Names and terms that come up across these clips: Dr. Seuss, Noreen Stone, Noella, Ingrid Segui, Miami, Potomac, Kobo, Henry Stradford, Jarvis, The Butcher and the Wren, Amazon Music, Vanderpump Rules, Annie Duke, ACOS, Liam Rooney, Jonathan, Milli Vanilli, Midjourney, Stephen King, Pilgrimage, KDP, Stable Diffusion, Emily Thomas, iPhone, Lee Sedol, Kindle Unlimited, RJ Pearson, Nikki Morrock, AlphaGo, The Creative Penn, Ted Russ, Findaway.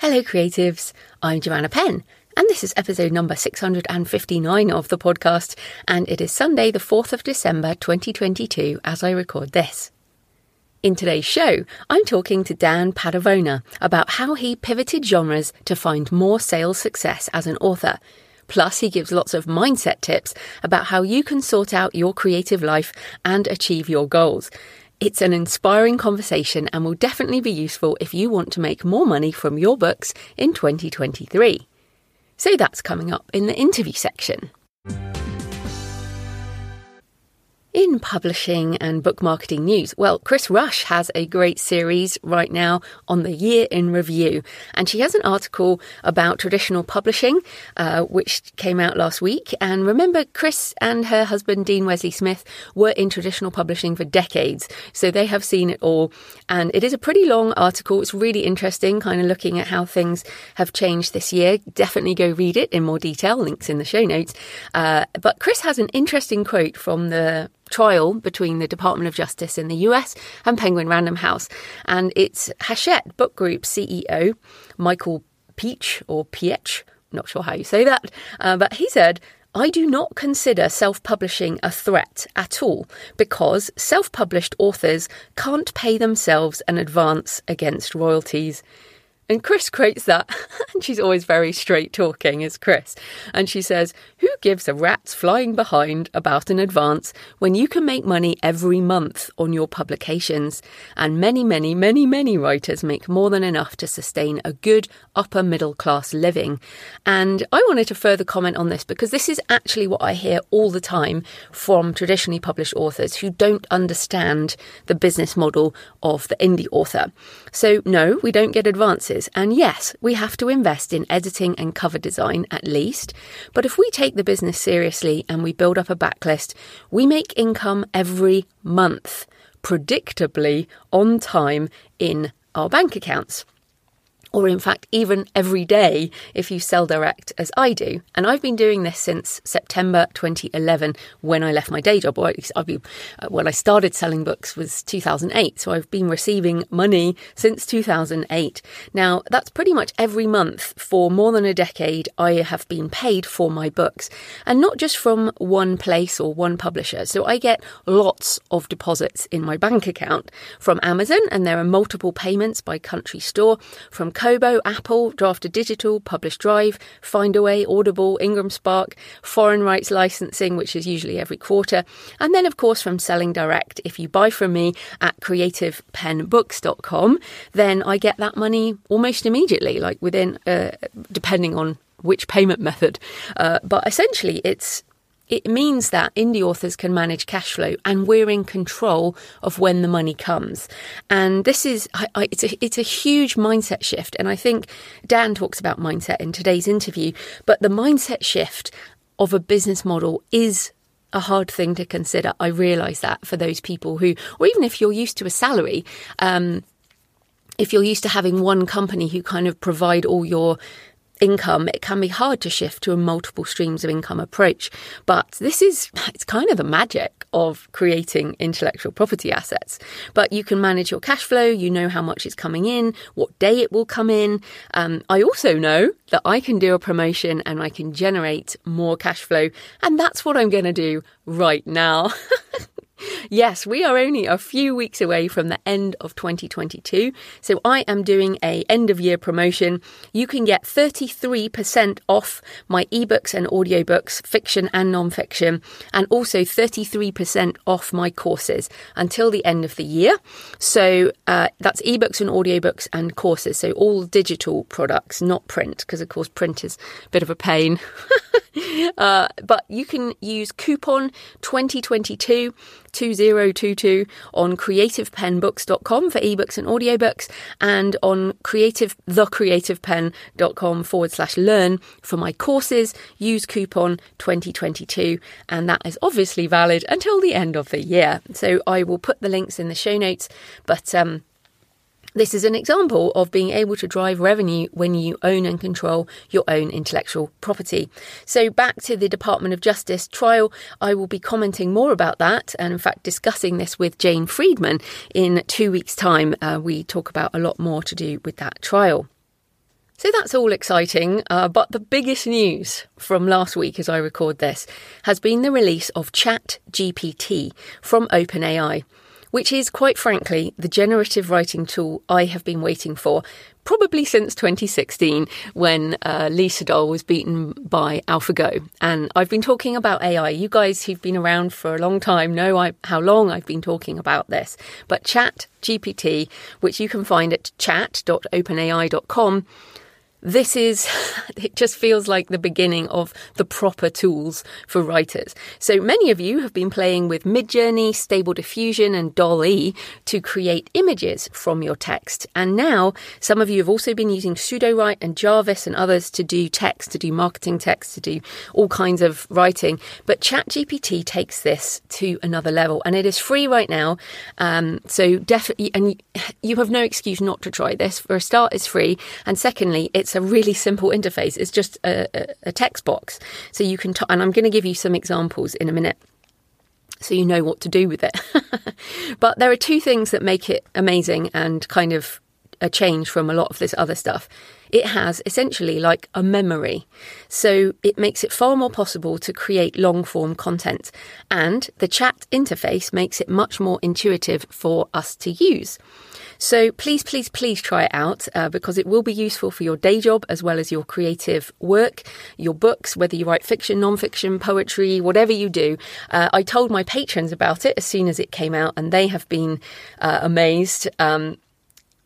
Hello, creatives. I'm Joanna Penn, and this is episode number 659 of the podcast, and it is Sunday, the 4th of December, 2022, as I record this. In today's show, I'm talking to Dan Padavona about how he pivoted genres to find more sales success as an author. Plus, he gives lots of mindset tips about how you can sort out your creative life and achieve your goals. It's an inspiring conversation and will definitely be useful if you want to make more money from your books in 2023. So that's coming up in the interview section. In publishing and book marketing news, well, Kris Rusch has a great series right now on the year in review. And she has an article about traditional publishing, which came out last week. And remember, Kris and her husband, Dean Wesley Smith, were in traditional publishing for decades. So they have seen it all. And it is a pretty long article. It's really interesting, kind of looking at how things have changed this year. Definitely go read it in more detail. Links in the show notes. But Kris has an interesting quote from the trial between the Department of Justice in the US and Penguin Random House. And it's Hachette Book Group CEO Michael Peach, or Piech, not sure how you say that, but he said, "I do not consider self-publishing a threat at all because self-published authors can't pay themselves an advance against royalties." And Kris quotes that, and she's always very straight-talking, is Kris. And she says, "Who gives a rat's flying behind about an advance when you can make money every month on your publications? And many writers make more than enough to sustain a good upper-middle-class living." And I wanted to further comment on this because this is actually what I hear all the time from traditionally published authors who don't understand the business model of the indie author. So, no, we don't get advances. And yes, we have to invest in editing and cover design at least. But if we take the business seriously and we build up a backlist, we make income every month, predictably on time in our bank accounts. Or in fact, even every day if you sell direct as I do. And I've been doing this since September 2011 when I left my day job, or at least when I started selling books was 2008. So I've been receiving money since 2008. Now, that's pretty much every month for more than a decade I have been paid for my books. And not just from one place or one publisher. So I get lots of deposits in my bank account from Amazon, and there are multiple payments by country store, from Kobo, Apple, Draft2Digital, PublishDrive, Findaway, Audible, Ingram Spark, foreign rights licensing, which is usually every quarter. And then, of course, from selling direct. If you buy from me at creativepenbooks.com, then I get that money almost immediately, like within, depending on which payment method. But essentially, it means that indie authors can manage cash flow and we're in control of when the money comes. And this is, it's a huge mindset shift. And I think Dan talks about mindset in today's interview, but the mindset shift of a business model is a hard thing to consider. I realise that for those people who, or even if you're used to a salary, if you're used to having one company who kind of provide all your income, it can be hard to shift to a multiple streams of income approach. But this is, it's kind of the magic of creating intellectual property assets. But you can manage your cash flow, you know how much is coming in, what day it will come in. I also know that I can do a promotion and I can generate more cash flow. And that's what I'm going to do right now. Yes, we are only a few weeks away from the end of 2022, so I am doing an end-of-year promotion. You can get 33% off my ebooks and audiobooks, fiction and non-fiction, and also 33% off my courses until the end of the year. So that's ebooks and audiobooks and courses, so all digital products, not print, because of course print is a bit of a pain. But you can use coupon 2022 2022, on creativepenbooks.com for ebooks and audiobooks, and on thecreativepen.com/learn for my courses. Use coupon 2022, and that is obviously valid until the end of the year. So I will put the links in the show notes, but this is an example of being able to drive revenue when you own and control your own intellectual property. So back to the Department of Justice trial, I will be commenting more about that, and in fact discussing this with Jane Friedman in 2 weeks' time. We talk about a lot more to do with that trial. So that's all exciting, but the biggest news from last week as I record this has been the release of ChatGPT from OpenAI, which is, quite frankly, the generative writing tool I have been waiting for, probably since 2016, when Lee Sedol was beaten by AlphaGo. And I've been talking about AI. You guys who've been around for a long time know how long I've been talking about this. But ChatGPT, which you can find at chat.openai.com, this is, it just feels like the beginning of the proper tools for writers. So many of you have been playing with Midjourney, Stable Diffusion and DALL-E to create images from your text. And now some of you have also been using Pseudowrite and Jarvis and others to do text, to do marketing text, to do all kinds of writing. But ChatGPT takes this to another level, and it is free right now. So definitely, and you have no excuse not to try this. For a start, it's free. And secondly, it's a really simple interface. It's just a text box. So you can, and I'm going to give you some examples in a minute, so you know what to do with it. But there are two things that make it amazing and kind of a change from a lot of this other stuff. It has essentially like a memory. So it makes it far more possible to create long form content. And the chat interface makes it much more intuitive for us to use. So please, please, please try it out because it will be useful for your day job as well as your creative work, your books, whether you write fiction, nonfiction, poetry, whatever you do. I told my patrons about it as soon as it came out, and they have been amazed.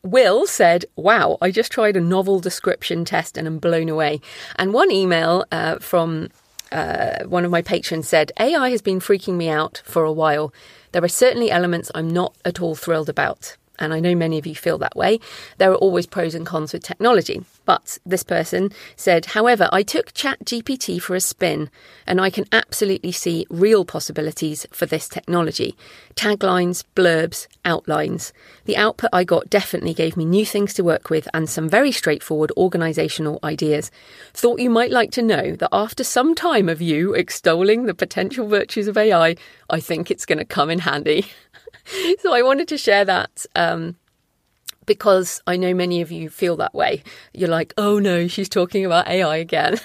Will said, wow, I just tried a novel description test and I'm blown away. And one email from one of my patrons said, AI has been freaking me out for a while. There are certainly elements I'm not at all thrilled about. And I know many of you feel that way. There are always pros and cons with technology. But this person said, however, I took ChatGPT for a spin and I can absolutely see real possibilities for this technology. Taglines, blurbs, outlines. The output I got definitely gave me new things to work with and some very straightforward organisational ideas. Thought you might like to know that after some time of you extolling the potential virtues of AI, I think it's going to come in handy. So I wanted to share that because I know many of you feel that way. You're like, oh no, she's talking about AI again.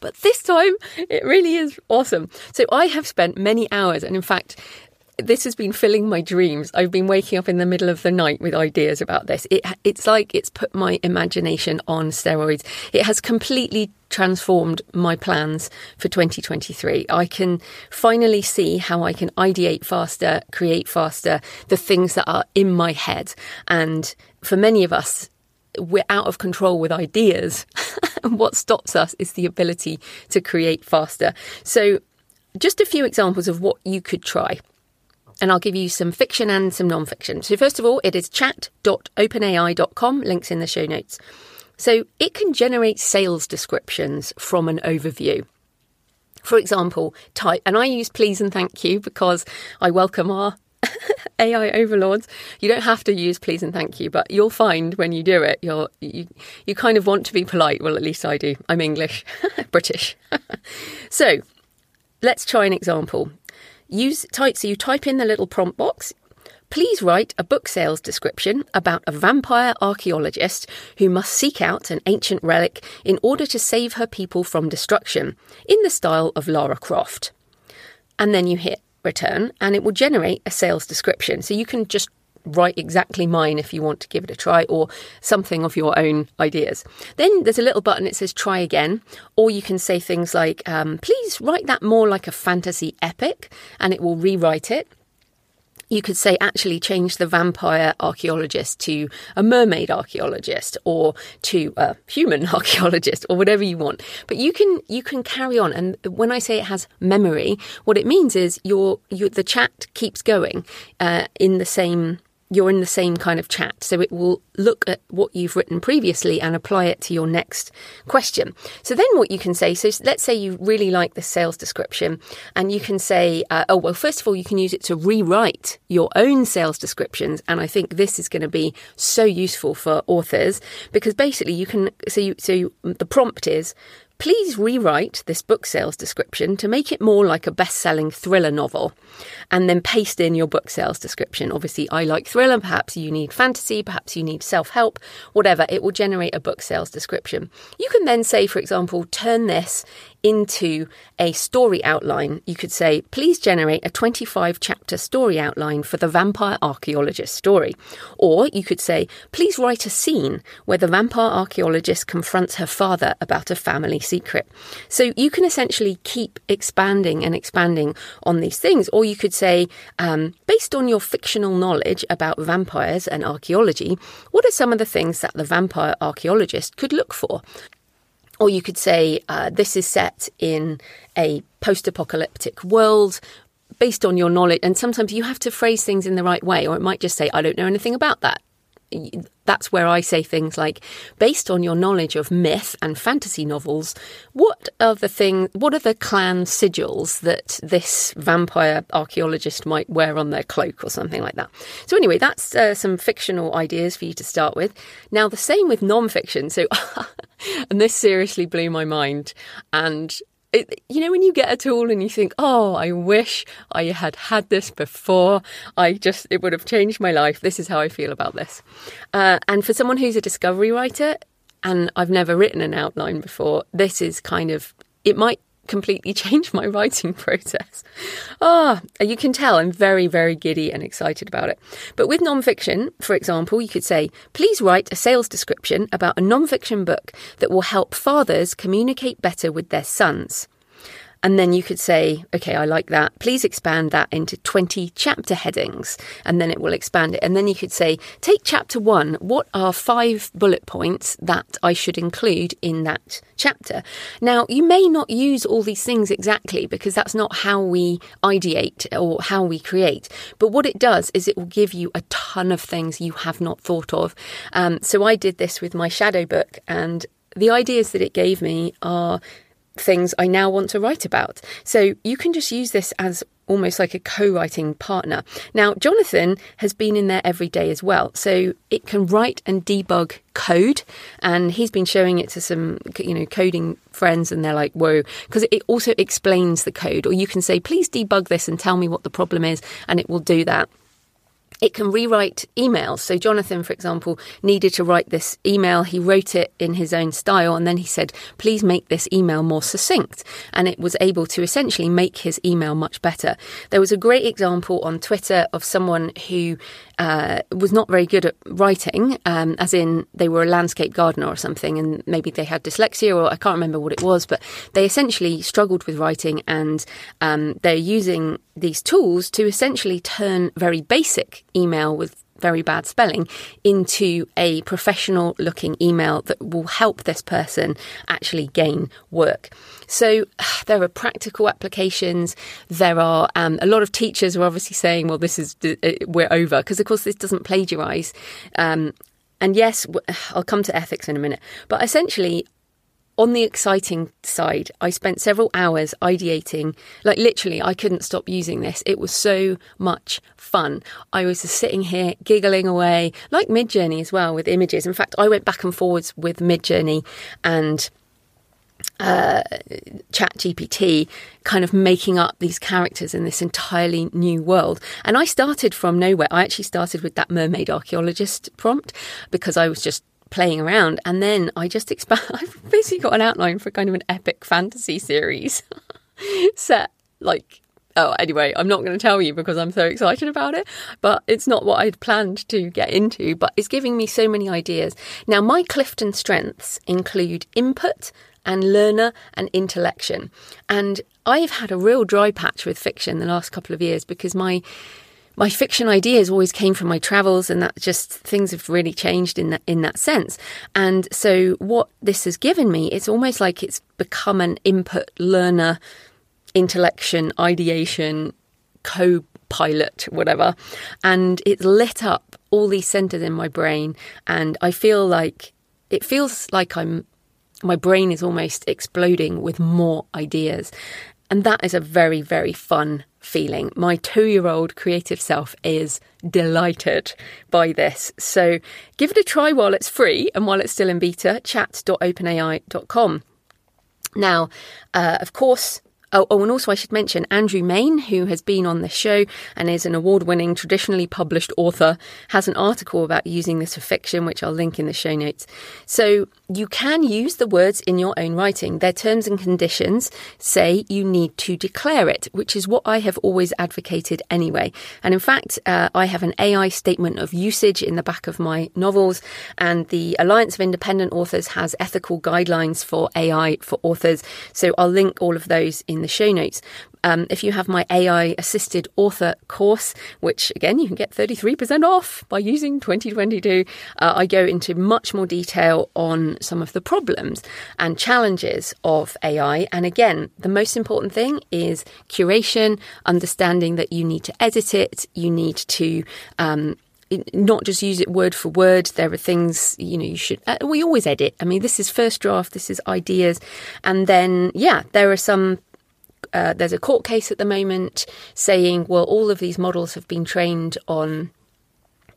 But this time it really is awesome. So I have spent many hours, and in fact, this has been filling my dreams. I've been waking up in the middle of the night with ideas about this. It's like it's put my imagination on steroids. It has completely transformed my plans for 2023. I can finally see how I can ideate faster, create faster, the things that are in my head. And for many of us, we're out of control with ideas. And what stops us is the ability to create faster. So just a few examples of what you could try. And I'll give you some fiction and some non-fiction. So first of all, it is chat.openai.com, links in the show notes. So it can generate sales descriptions from an overview. For example, type, and I use please and thank you because I welcome our AI overlords. You don't have to use please and thank you, but you'll find when you do it, you kind of want to be polite. Well, at least I do. I'm English, British. So let's try an example. So you type in the little prompt box, please write a book sales description about a vampire archaeologist who must seek out an ancient relic in order to save her people from destruction, in the style of Lara Croft. And then you hit return and it will generate a sales description. So you can just write exactly mine if you want to give it a try, or something of your own ideas. Then there's a little button that says try again, or you can say things like, please write that more like a fantasy epic, and it will rewrite it. you could say actually change the vampire archaeologist to a mermaid archaeologist or to a human archaeologist or whatever you want. But you can carry on. And when I say it has memory, what it means is the chat keeps going you're in the same kind of chat. So it will look at what you've written previously and apply it to your next question. So then what you can say, so let's say you really like the sales description and you can say, first of all, you can use it to rewrite your own sales descriptions. And I think this is going to be so useful for authors because basically the prompt is, please rewrite this book sales description to make it more like a best-selling thriller novel and then paste in your book sales description. Obviously, I like thriller. Perhaps you need fantasy. Perhaps you need self-help, whatever. It will generate a book sales description. You can then say, for example, turn this into a story outline. You could say, please generate a 25-chapter story outline for the vampire archaeologist story. Or you could say, please write a scene where the vampire archaeologist confronts her father about a family secret. So you can essentially keep expanding and expanding on these things. Or you could say, based on your fictional knowledge about vampires and archaeology, what are some of the things that the vampire archaeologist could look for? Or you could say, this is set in a post-apocalyptic world based on your knowledge. And sometimes you have to phrase things in the right way, or it might just say, I don't know anything about that. That's where I say things like, based on your knowledge of myth and fantasy novels, what are the clan sigils that this vampire archaeologist might wear on their cloak or something like that? So anyway, that's some fictional ideas for you to start with. Now, the same with non-fiction. So, and this seriously blew my mind. And when you get a tool and you think, oh, I wish I had this before. It would have changed my life. This is how I feel about this. And for someone who's a discovery writer, and I've never written an outline before, this is it might completely change my writing process. You can tell I'm very, very giddy and excited about it. But with nonfiction, for example, you could say, please write a sales description about a nonfiction book that will help fathers communicate better with their sons. And then you could say, okay, I like that. Please expand that into 20 chapter headings. And then it will expand it. And then you could say, take chapter 1. What are 5 bullet points that I should include in that chapter? Now, you may not use all these things exactly because that's not how we ideate or how we create. But what it does is it will give you a ton of things you have not thought of. So I did this with my shadow book. And the ideas that it gave me are things I now want to write about. So you can just use this as almost like a co-writing partner. Now, Jonathan has been in there every day as well. So it can write and debug code. And he's been showing it to some, coding friends and they're like, whoa, because it also explains the code. Or you can say, please debug this and tell me what the problem is. And it will do that. It can rewrite emails. So Jonathan, for example, needed to write this email. He wrote it in his own style and then he said, please make this email more succinct. And it was able to essentially make his email much better. There was a great example on Twitter of someone who was not very good at writing, as in they were a landscape gardener or something, and maybe they had dyslexia or I can't remember what it was, but they essentially struggled with writing and they're using these tools to essentially turn very basic email with very bad spelling into a professional looking email that will help this person actually gain work. So there are practical applications. There are a lot of teachers are obviously saying, well, we're over because, of course, this doesn't plagiarize. And yes, I'll come to ethics in a minute, but essentially, on the exciting side, I spent several hours ideating, like literally I couldn't stop using this. It was so much fun. I was just sitting here giggling away, like Midjourney as well with images. In fact, I went back and forwards with Midjourney and ChatGPT, kind of making up these characters in this entirely new world. And I started from nowhere. I actually started with that mermaid archaeologist prompt because I was just playing around, and then I've basically got an outline for kind of an epic fantasy series set anyway, I'm not going to tell you because I'm so excited about it, but it's not what I'd planned to get into, but it's giving me so many ideas. Now, my Clifton strengths include input and learner and intellection, and I've had a real dry patch with fiction the last couple of years because my my fiction ideas always came from my travels, and that just things have really changed in that sense. And so what this has given me, it's almost like it's become an input learner, intellection, ideation, co-pilot, whatever. And it's lit up all these centers in my brain. And I feel like it feels like my brain is almost exploding with more ideas. And that is a very, very fun feeling. My 2-year-old creative self is delighted by this. So give it a try while it's free and while it's still in beta, chat.openai.com. Now, of course, and also I should mention Andrew Main, who has been on this show and is an award-winning, traditionally published author, has an article about using this for fiction, which I'll link in the show notes. So you can use the words in your own writing. Their terms and conditions say you need to declare it, which is what I have always advocated anyway. And in fact, I have an AI statement of usage in the back of my novels, and the Alliance of Independent Authors has ethical guidelines for AI for authors. So I'll link all of those in the show notes. If you have my AI assisted author course, which again you can get 33% off by using 2022, I go into much more detail on some of the problems and challenges of AI. And again, the most important thing is curation, understanding that you need to edit it, you need to not just use it word for word. There are things, you should, we always edit. I mean, this is first draft, this is ideas. And then, there are some. There's a court case at the moment saying, well, all of these models have been trained on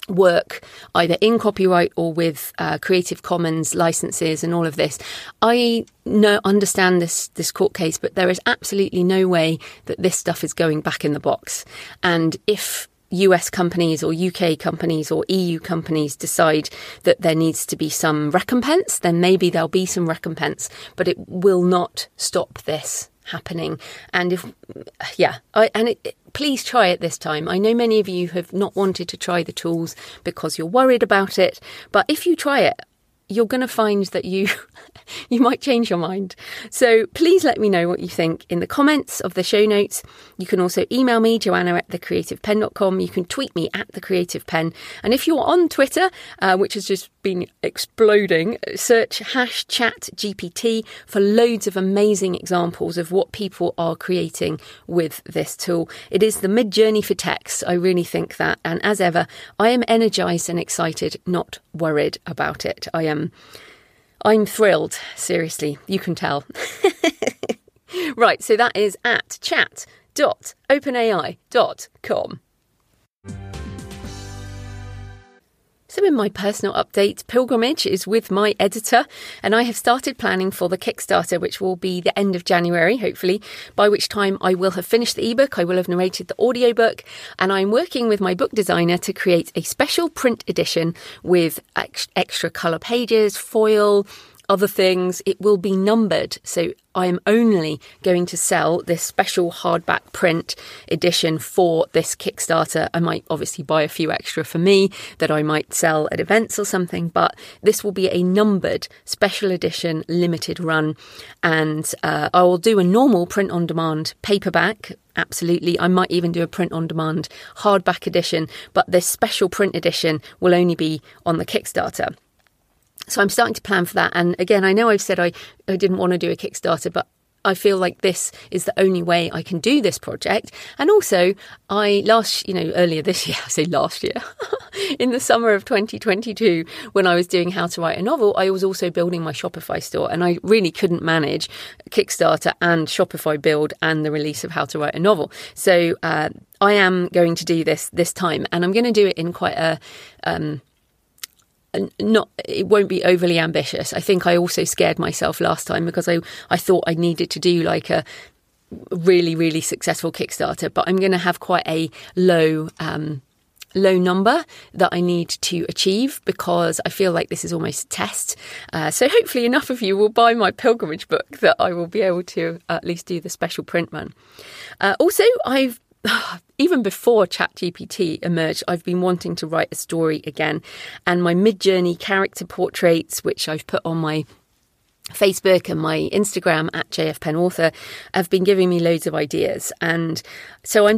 work either in copyright or with Creative Commons licenses and all of this. I understand this court case, but there is absolutely no way that this stuff is going back in the box. And if US companies or UK companies or EU companies decide that there needs to be some recompense, then maybe there'll be some recompense, but it will not stop this happening. And please try it this time. I know many of you have not wanted to try the tools because you're worried about it, but if you try it, you're going to find that you might change your mind. So please let me know what you think in the comments of the show notes. You can also email me, joanna@thecreativepen.com. You can tweet me @thecreativepen. And if you're on Twitter, which has just been exploding, search #ChatGPT for loads of amazing examples of what people are creating with this tool. It is the Midjourney for text. I really think that. And as ever, I am energized and excited, not worried about it. I'm thrilled, seriously, you can tell. Right, so that is at chat.openai.com. So in my personal update, Pilgrimage is with my editor, and I have started planning for the Kickstarter, which will be the end of January, hopefully, by which time I will have finished the ebook, I will have narrated the audiobook, and I'm working with my book designer to create a special print edition with extra colour pages, foil, other things. It will be numbered, so I am only going to sell this special hardback print edition for this Kickstarter. I might obviously buy a few extra for me that I might sell at events or something, but this will be a numbered special edition limited run. And I will do a normal print-on-demand paperback, absolutely. I might even do a print-on-demand hardback edition, but this special print edition will only be on the Kickstarter. So I'm starting to plan for that. And again, I know I've said I didn't want to do a Kickstarter, but I feel like this is the only way I can do this project. And also, earlier this year, I say last year, in the summer of 2022, when I was doing How to Write a Novel, I was also building my Shopify store. And I really couldn't manage Kickstarter and Shopify build and the release of How to Write a Novel. So I am going to do this time. And I'm going to do it in quite a... it won't be overly ambitious. I think I also scared myself last time because I thought I needed to do like a really, really successful Kickstarter, but I'm going to have quite a low number that I need to achieve because I feel like this is almost a test. So hopefully enough of you will buy my Pilgrimage book that I will be able to at least do the special print run. Also, even before ChatGPT emerged, I've been wanting to write a story again. And my Midjourney character portraits, which I've put on my Facebook and my Instagram at JFPennAuthor have been giving me loads of ideas. And so I'm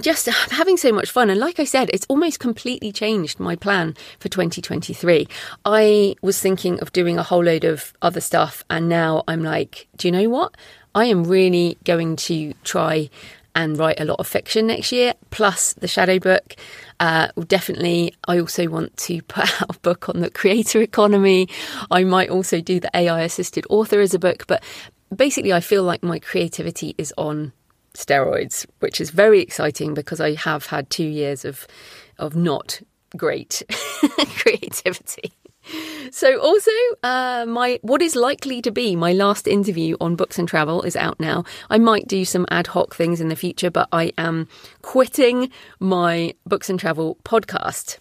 having so much fun. And like I said, it's almost completely changed my plan for 2023. I was thinking of doing a whole load of other stuff. And now I'm like, do you know what? I am really going to try and write a lot of fiction next year, plus the shadow book. Definitely, I also want to put out a book on the creator economy. I might also do the AI-assisted author as a book. But basically, I feel like my creativity is on steroids, which is very exciting because I have had 2 years of not great creativity. So also, what is likely to be my last interview on Books and Travel is out now. I might do some ad hoc things in the future, but I am quitting my Books and Travel podcast.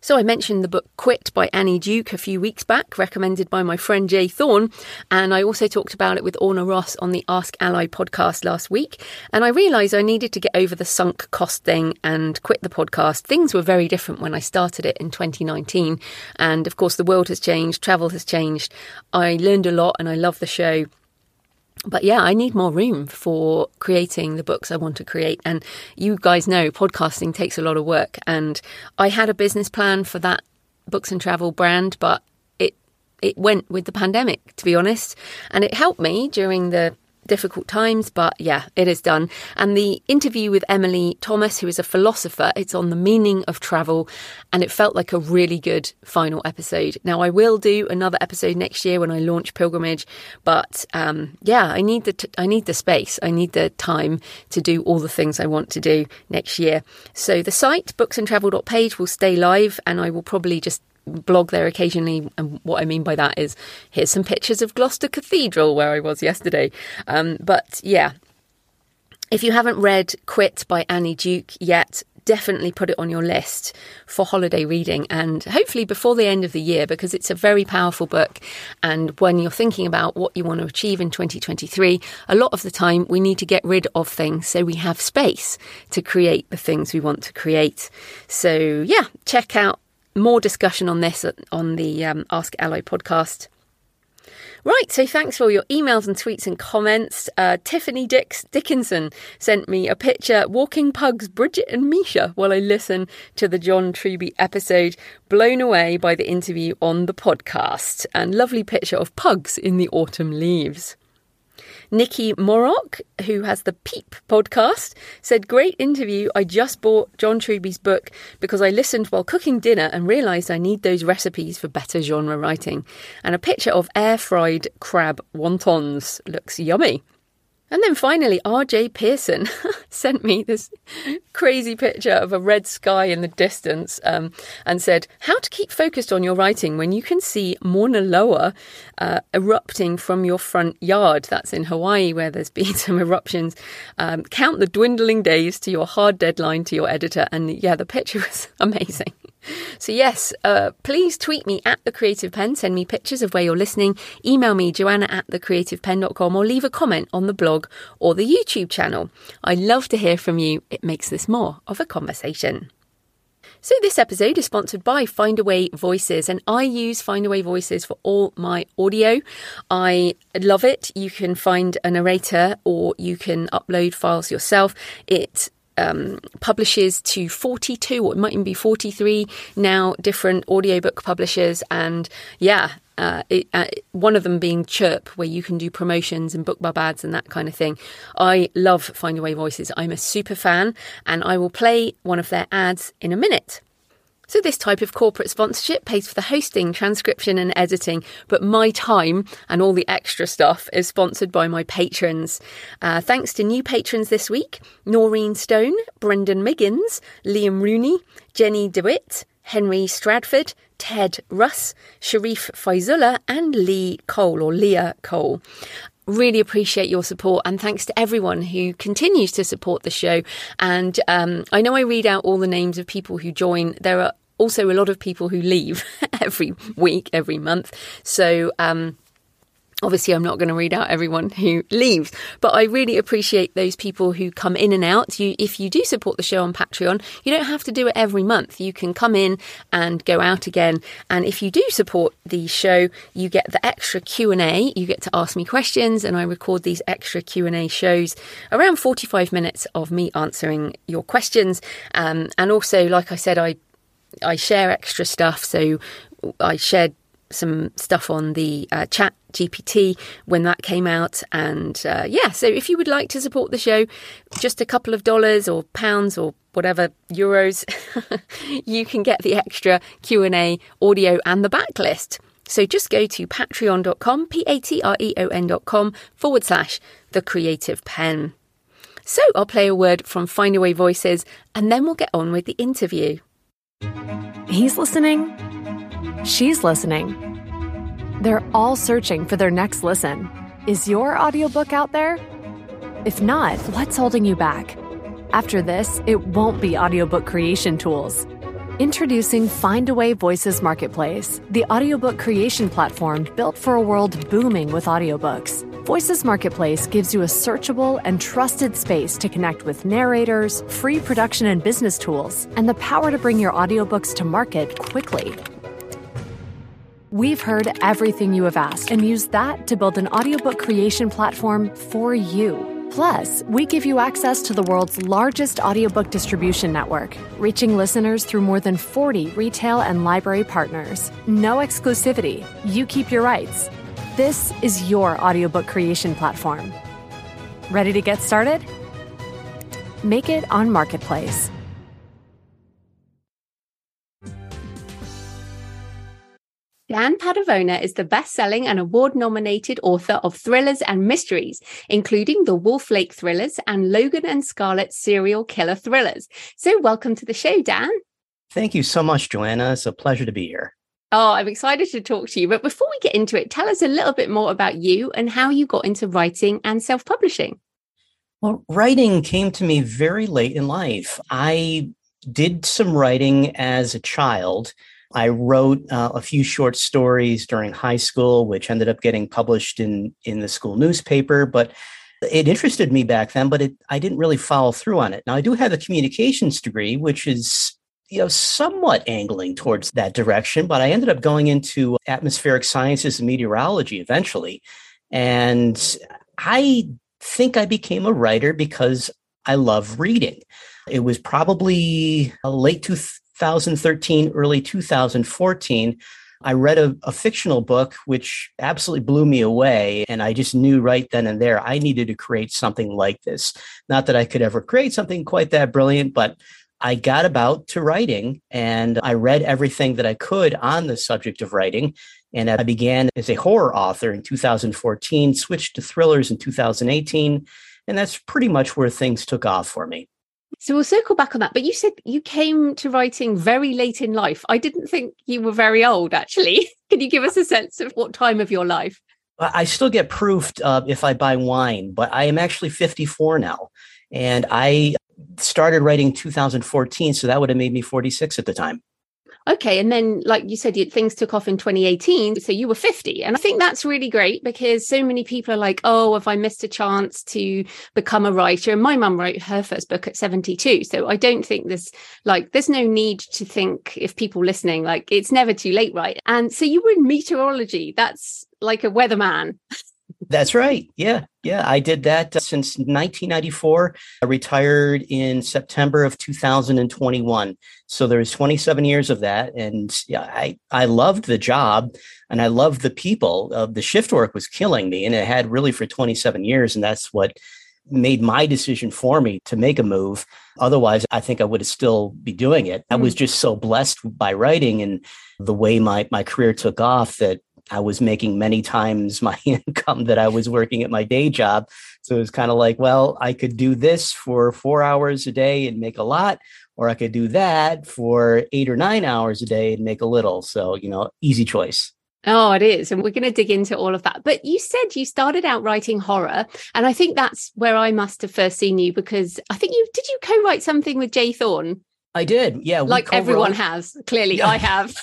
So I mentioned the book Quit by Annie Duke a few weeks back, recommended by my friend Jay Thorne. And I also talked about it with Orna Ross on the Ask Ally podcast last week. And I realised I needed to get over the sunk cost thing and quit the podcast. Things were very different when I started it in 2019. And of course, the world has changed, travel has changed. I learned a lot and I love the show. But yeah, I need more room for creating the books I want to create. And you guys know podcasting takes a lot of work. And I had a business plan for that Books and Travel brand, but it went with the pandemic, to be honest. And it helped me during the difficult times, but yeah, it is done. And the interview with Emily Thomas, who is a philosopher, it's on the meaning of travel, and it felt like a really good final episode. Now, I will do another episode next year when I launch Pilgrimage, but yeah, I need the space, I need the time to do all the things I want to do next year. So the site booksandtravel.page will stay live, and I will probably just blog there occasionally. And what I mean by that is, here's some pictures of Gloucester Cathedral where I was yesterday. But yeah, if you haven't read Quit by Annie Duke yet, definitely put it on your list for holiday reading, and hopefully before the end of the year, because it's a very powerful book. And when you're thinking about what you want to achieve in 2023, a lot of the time we need to get rid of things so we have space to create the things we want to create. So yeah, check out more discussion on this on the Ask Ally podcast. Right, so thanks for all your emails and tweets and comments. Tiffany Dickinson sent me a picture walking pugs Bridget and Misha while I listen to the John Truby episode. Blown away by the interview on the podcast. And lovely picture of pugs in the autumn leaves. Nikki Morrock, who has the Peep podcast, said, great interview. I just bought John Truby's book because I listened while cooking dinner and realised I need those recipes for better genre writing. And a picture of air-fried crab wontons. Looks yummy. And then finally, RJ Pearson sent me this crazy picture of a red sky in the distance and said, how to keep focused on your writing when you can see Mauna Loa erupting from your front yard. That's in Hawaii, where there's been some eruptions. Count the dwindling days to your hard deadline to your editor. And yeah, the picture was amazing. So yes, please tweet me at The Creative Pen, send me pictures of where you're listening, email me joanna@thecreativepen.com, or leave a comment on the blog or the YouTube channel. I love to hear from you. It makes this more of a conversation. So this episode is sponsored by Findaway Voices, and I use Findaway Voices for all my audio. I love it. You can find a narrator or you can upload files yourself. It publishes to 42, or it might even be 43 now, different audiobook publishers. And yeah, one of them being Chirp, where you can do promotions and BookBub ads and that kind of thing. I love Findaway Voices. I'm a super fan, and I will play one of their ads in a minute. So this type of corporate sponsorship pays for the hosting, transcription and editing, but my time and all the extra stuff is sponsored by my patrons. Thanks to new patrons this week: Noreen Stone, Brendan Miggins, Liam Rooney, Jenny DeWitt, Henry Stradford, Ted Russ, Sharif Faizullah and Leah Cole. Really appreciate your support, and thanks to everyone who continues to support the show. And I know I read out all the names of people who join. There are also a lot of people who leave every week, every month. So Obviously, I'm not going to read out everyone who leaves, but I really appreciate those people who come in and out. If you do support the show on Patreon, you don't have to do it every month. You can come in and go out again. And if you do support the show, you get the extra Q&A. You get to ask me questions, and I record these extra Q&A shows, around 45 minutes of me answering your questions. And also, like I said, I share extra stuff. So I shared some stuff on the ChatGPT when that came out, and so if you would like to support the show, just a couple of dollars or pounds or whatever, euros, you can get the extra Q&A audio and the backlist. So just go to patreon.com, patreon.com/thecreativepen. So I'll play a word from Findaway Voices, and then we'll get on with the interview. He's listening. She's listening. They're all searching for their next listen. Is your audiobook out there? If not, what's holding you back? After this, it won't be audiobook creation tools. Introducing Findaway Voices Marketplace, the audiobook creation platform built for a world booming with audiobooks. Voices Marketplace gives you a searchable and trusted space to connect with narrators, free production and business tools, and the power to bring your audiobooks to market quickly. We've heard everything you have asked and used that to build an audiobook creation platform for you. Plus, we give you access to the world's largest audiobook distribution network, reaching listeners through more than 40 retail and library partners. No exclusivity. You keep your rights. This is your audiobook creation platform. Ready to get started? Make it on Marketplace. Dan Padavona is the best-selling and award-nominated author of thrillers and mysteries, including the Wolf Lake thrillers and Logan and Scarlet serial killer thrillers. So welcome to the show, Dan. Thank you so much, Joanna. It's a pleasure to be here. Oh, I'm excited to talk to you. But before we get into it, tell us a little bit more about you and how you got into writing and self-publishing. Well, writing came to me very late in life. I did some writing as a child. I wrote a few short stories during high school, which ended up getting published in the school newspaper. But it interested me back then, but I didn't really follow through on it. Now, I do have a communications degree, which is somewhat angling towards that direction. But I ended up going into atmospheric sciences and meteorology eventually. And I think I became a writer because I love reading. It was probably late 2013, early 2014, I read a fictional book, which absolutely blew me away. And I just knew right then and there, I needed to create something like this. Not that I could ever create something quite that brilliant, but I got about to writing and I read everything that I could on the subject of writing. And I began as a horror author in 2014, switched to thrillers in 2018. And that's pretty much where things took off for me. So we'll circle back on that. But you said you came to writing very late in life. I didn't think you were very old, actually. Can you give us a sense of what time of your life? I still get proofed if I buy wine, but I am actually 54 now. And I started writing 2014, so that would have made me 46 at the time. Okay. And then, like you said, things took off in 2018. So you were 50. And I think that's really great because so many people are like, oh, have I missed a chance to become a writer? And my mum wrote her first book at 72. So I don't think there's no need to think, if people listening, like it's never too late, right? And so you were in meteorology. That's like a weatherman. That's right. Yeah. I did that since 1994. I retired in September of 2021. So there's 27 years of that. And yeah, I loved the job and I loved the people. The shift work was killing me, and it had really for 27 years. And that's what made my decision for me to make a move. Otherwise, I think I would have still be doing it. I was just so blessed by writing and the way my career took off that I was making many times my income that I was working at my day job. So it was kind of like, well, I could do this for 4 hours a day and make a lot, or I could do that for 8 or 9 hours a day and make a little. So, easy choice. Oh, it is. And we're going to dig into all of that. But you said you started out writing horror. And I think that's where I must have first seen you, because I think did you co-write something with Jay Thorne? I did. Yeah. Like everyone has. Clearly, yeah. I have.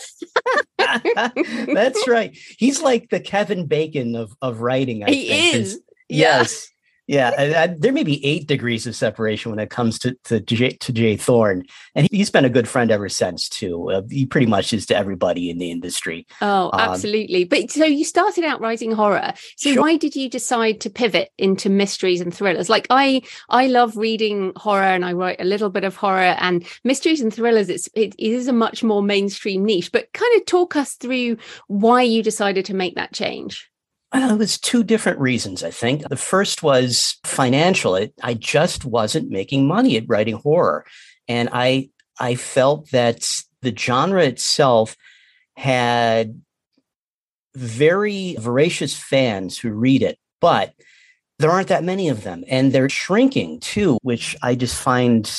That's right. He's like the Kevin Bacon of writing. I think he is. Yes. Yeah. There may be 8 degrees of separation when it comes to Jay Thorne. And he's been a good friend ever since, too. He pretty much is to everybody in the industry. Oh, absolutely. But so you started out writing horror. So sure. Why did you decide to pivot into mysteries and thrillers? Like I love reading horror and I write a little bit of horror and mysteries and thrillers. It is a much more mainstream niche. But kind of talk us through why you decided to make that change. Well, it was two different reasons, I think. The first was financial. I just wasn't making money at writing horror. And I felt that the genre itself had very voracious fans who read it, but there aren't that many of them. And they're shrinking too, which I just find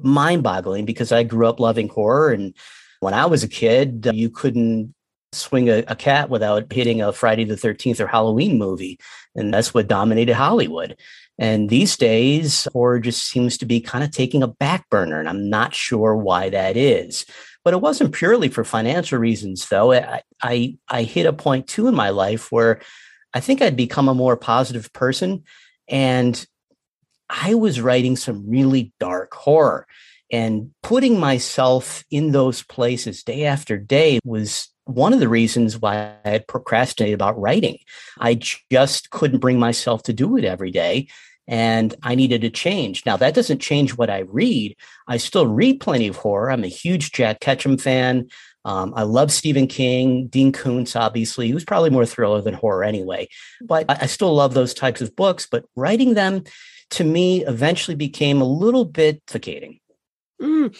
mind-boggling because I grew up loving horror. And when I was a kid, you couldn't swing a cat without hitting a Friday the 13th or Halloween movie. And that's what dominated Hollywood. And these days, horror just seems to be kind of taking a back burner. And I'm not sure why that is. But it wasn't purely for financial reasons, though. I hit a point, too, in my life where I think I'd become a more positive person. And I was writing some really dark horror. And putting myself in those places day after day was one of the reasons why I had procrastinated about writing. I just couldn't bring myself to do it every day, and I needed a change. Now, that doesn't change what I read. I still read plenty of horror. I'm a huge Jack Ketchum fan. I love Stephen King, Dean Koontz, obviously, who's probably more thriller than horror anyway. But I still love those types of books. But writing them, to me, eventually became a little bit suffocating. Mm.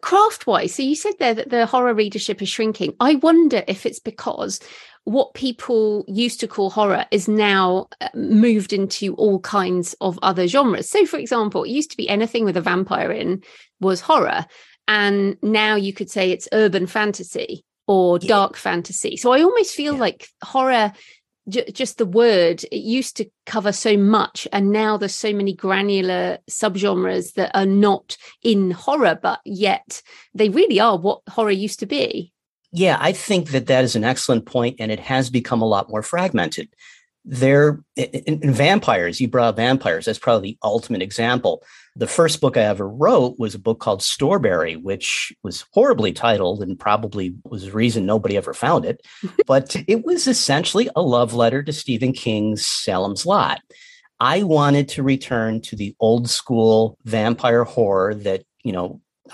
Craft-wise, so you said there that the horror readership is shrinking. I wonder if it's because what people used to call horror is now moved into all kinds of other genres. So, for example, it used to be anything with a vampire in was horror, and now you could say it's urban fantasy or dark fantasy. So I almost feel like horror, just the word, it used to cover so much, and now there's so many granular subgenres that are not in horror, but yet they really are what horror used to be. Yeah, I think that is an excellent point, and it has become a lot more fragmented. There, in vampires, you brought up vampires. That's probably the ultimate example. The first book I ever wrote was a book called Storberry, which was horribly titled and probably was the reason nobody ever found it. But it was essentially a love letter to Stephen King's Salem's Lot. I wanted to return to the old school vampire horror that,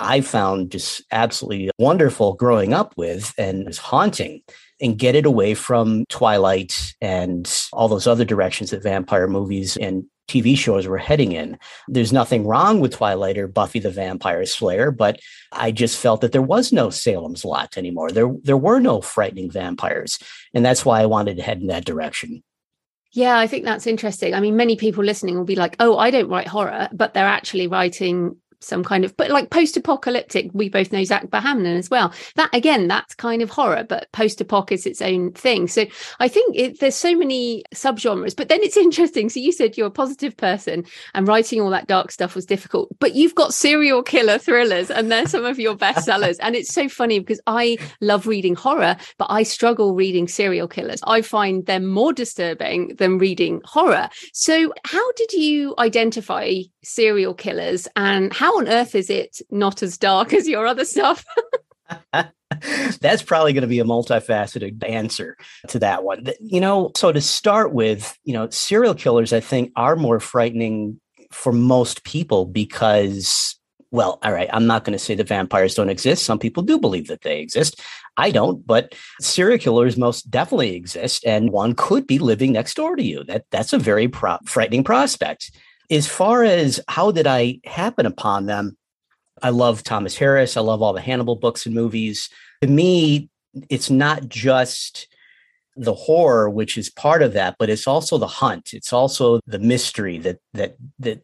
I found just absolutely wonderful growing up with, and was haunting. And get it away from Twilight and all those other directions that vampire movies and TV shows were heading in. There's nothing wrong with Twilight or Buffy the Vampire Slayer, but I just felt that there was no Salem's Lot anymore. There were no frightening vampires. And that's why I wanted to head in that direction. Yeah, I think that's interesting. I mean, many people listening will be like, oh, I don't write horror, but they're actually writing some kind of, but like post-apocalyptic, we both know Zach Bahamnan as well. That again, that's kind of horror, but post-apoc is its own thing. So I think there's so many subgenres, but then it's interesting. So you said you're a positive person and writing all that dark stuff was difficult, but you've got serial killer thrillers and they're some of your best sellers. And it's so funny because I love reading horror, but I struggle reading serial killers. I find them more disturbing than reading horror. So how did you identify serial killers, and how on earth is it not as dark as your other stuff? That's probably going to be a multifaceted answer to that one. So to start with, serial killers, I think, are more frightening for most people because, well, all right, I'm not going to say that vampires don't exist. Some people do believe that they exist. I don't, but serial killers most definitely exist, and one could be living next door to you. That's a very frightening prospect. As far as how did I happen upon them, I love Thomas Harris. I love all the Hannibal books and movies. To me, it's not just the horror, which is part of that, but it's also the hunt. It's also the mystery that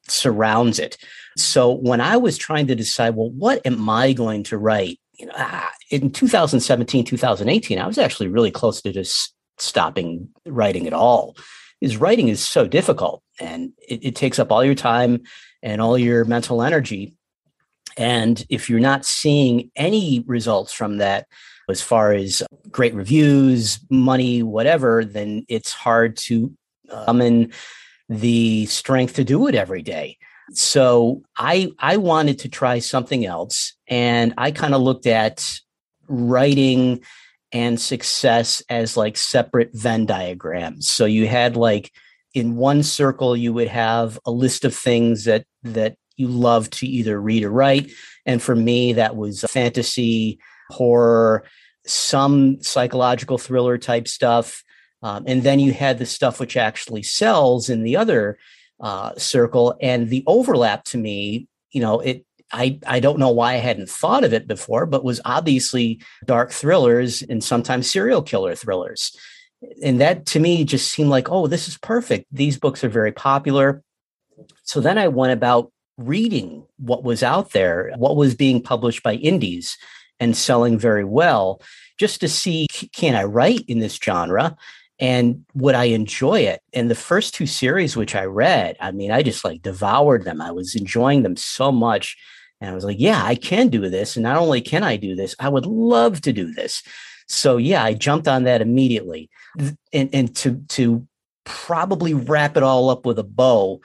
surrounds it. So when I was trying to decide, well, what am I going to write? In 2017, 2018, I was actually really close to just stopping writing at all. Is writing is so difficult, and it takes up all your time and all your mental energy. And if you're not seeing any results from that, as far as great reviews, money, whatever, then it's hard to summon the strength to do it every day. So I wanted to try something else. And I kind of looked at writing and success as like separate Venn diagrams. So you had like in one circle, you would have a list of things that you love to either read or write. And for me, that was fantasy, horror, some psychological thriller type stuff. And then you had the stuff which actually sells in the other circle. And the overlap to me, you know, I don't know why I hadn't thought of it before, but was obviously dark thrillers and sometimes serial killer thrillers. And that to me just seemed like, oh, this is perfect. These books are very popular. So then I went about reading what was out there, what was being published by indies and selling very well, just to see, can I write in this genre and would I enjoy it? And the first two series, which I read, I mean, I just like devoured them. I was enjoying them so much. And I was like, yeah, I can do this. And not only can I do this, I would love to do this. So yeah, I jumped on that immediately. And to probably wrap it all up with a bow,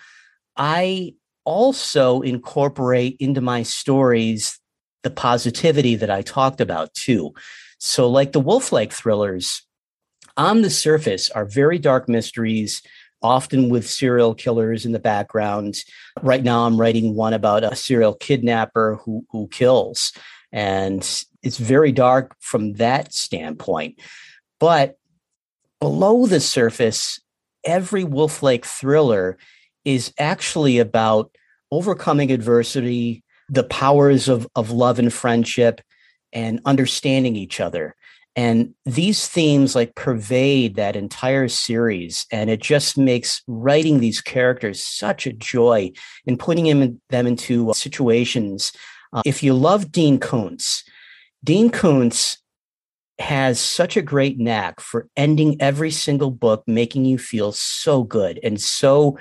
I also incorporate into my stories the positivity that I talked about too. So like the Wolf Lake thrillers, on the surface are very dark mysteries, often with serial killers in the background. Right now, I'm writing one about a serial kidnapper who kills. And it's very dark from that standpoint. But below the surface, every Wolf Lake thriller is actually about overcoming adversity, the powers of love and friendship, and understanding each other. And these themes like pervade that entire series. And it just makes writing these characters such a joy and putting them into situations. If you love Dean Koontz has such a great knack for ending every single book, making you feel so good and so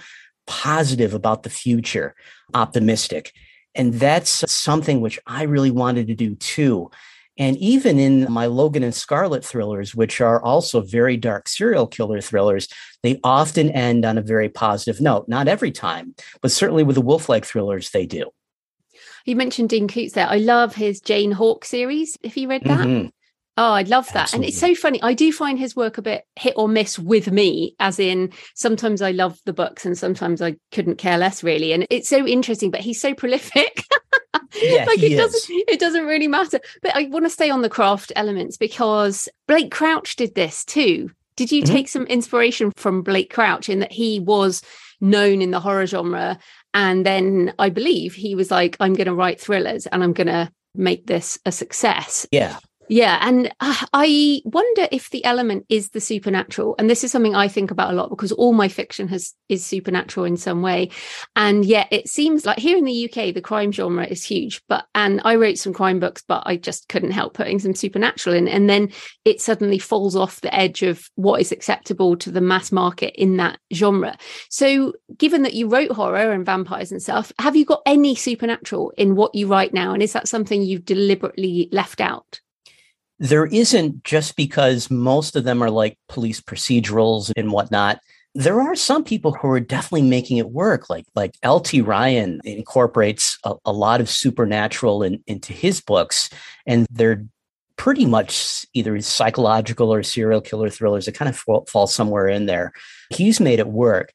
positive about the future, optimistic. And that's something which I really wanted to do too. And even in my Logan and Scarlet thrillers, which are also very dark serial killer thrillers, they often end on a very positive note. Not every time, but certainly with the Wolf Lake thrillers, they do. You mentioned Dean Koontz there. I love his Jane Hawke series. Have you read that? Mm-hmm. Oh, I'd love that. Absolutely. And it's so funny. I do find his work a bit hit or miss with me, as in sometimes I love the books and sometimes I couldn't care less, really. And it's so interesting, but he's so prolific. Yeah, like it doesn't really matter. But I want to stay on the craft elements because Blake Crouch did this too. Did you take some inspiration from Blake Crouch in that he was known in the horror genre? And then I believe he was like, I'm going to write thrillers and I'm going to make this a success. Yeah. Yeah. And I wonder if the element is the supernatural. And this is something I think about a lot because all my fiction is supernatural in some way. And yet it seems like here in the UK, the crime genre is huge. And I wrote some crime books, but I just couldn't help putting some supernatural in. And then it suddenly falls off the edge of what is acceptable to the mass market in that genre. So given that you wrote horror and vampires and stuff, have you got any supernatural in what you write now? And is that something you've deliberately left out? There isn't, just because most of them are like police procedurals and whatnot. There are some people who are definitely making it work. Like L.T. Ryan incorporates a lot of supernatural into his books. And they're pretty much either psychological or serial killer thrillers that kind of fall somewhere in there. He's made it work.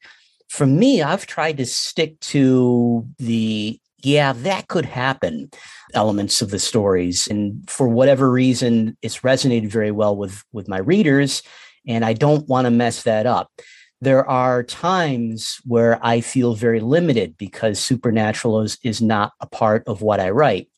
For me, I've tried to stick to the yeah, that could happen elements of the stories. And for whatever reason, it's resonated very well with my readers. And I don't want to mess that up. There are times where I feel very limited because supernatural is not a part of what I write.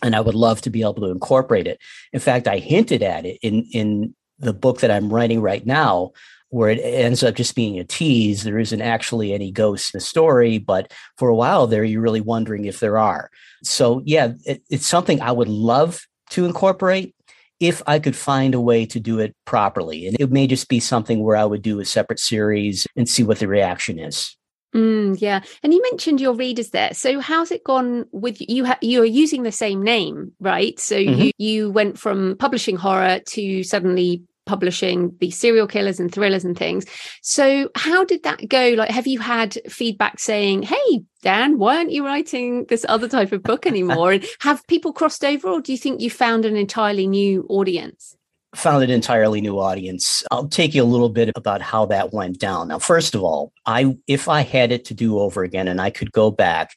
And I would love to be able to incorporate it. In fact, I hinted at it in the book that I'm writing right now, where it ends up just being a tease. There isn't actually any ghosts in the story, but for a while there, you're really wondering if there are. So yeah, it's something I would love to incorporate if I could find a way to do it properly. And it may just be something where I would do a separate series and see what the reaction is. Yeah. And you mentioned your readers there. So how's it gone with you? You're using the same name, right? So you went from publishing horror to suddenly publishing the serial killers and thrillers and things. So how did that go? Like, have you had feedback saying, hey, Dan, why aren't you writing this other type of book anymore? And have people crossed over, or do you think you found an entirely new audience? Found an entirely new audience. I'll take you a little bit about how that went down. Now, first of all, if I had it to do over again and I could go back,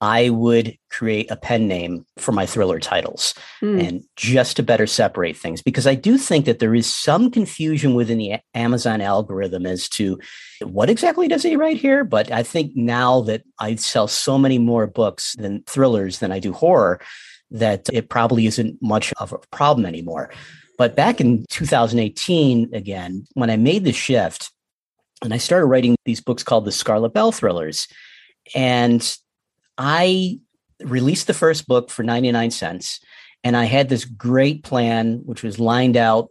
I would create a pen name for my thriller titles and just to better separate things, because I do think that there is some confusion within the Amazon algorithm as to what exactly does he write here. But I think now that I sell so many more books than thrillers than I do horror, that it probably isn't much of a problem anymore. But back in 2018, again, when I made the shift and I started writing these books called the Scarlet Bell Thrillers, and I released the first book for 99 cents. And I had this great plan, which was lined out.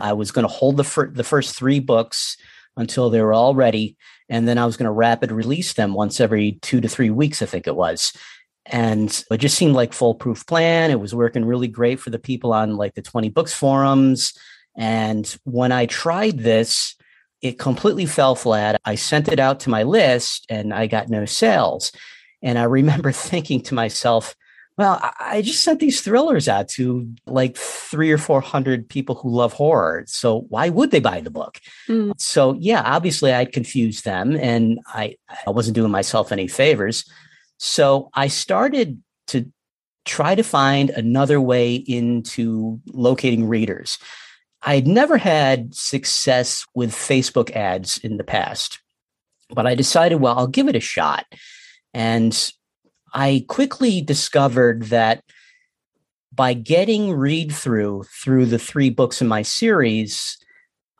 I was going to hold the first three books until they were all ready. And then I was going to rapid release them once every 2 to 3 weeks, I think it was. And it just seemed like foolproof plan. It was working really great for the people on like the 20 books forums. And when I tried this, it completely fell flat. I sent it out to my list and I got no sales. And I remember thinking to myself, well, I just sent these thrillers out to like 300 or 400 people who love horror. So why would they buy the book? So yeah, obviously I'd confused them and I wasn't doing myself any favors. So I started to try to find another way into locating readers. I had never had success with Facebook ads in the past, but I decided, well, I'll give it a shot. And I quickly discovered that by getting read through the three books in my series,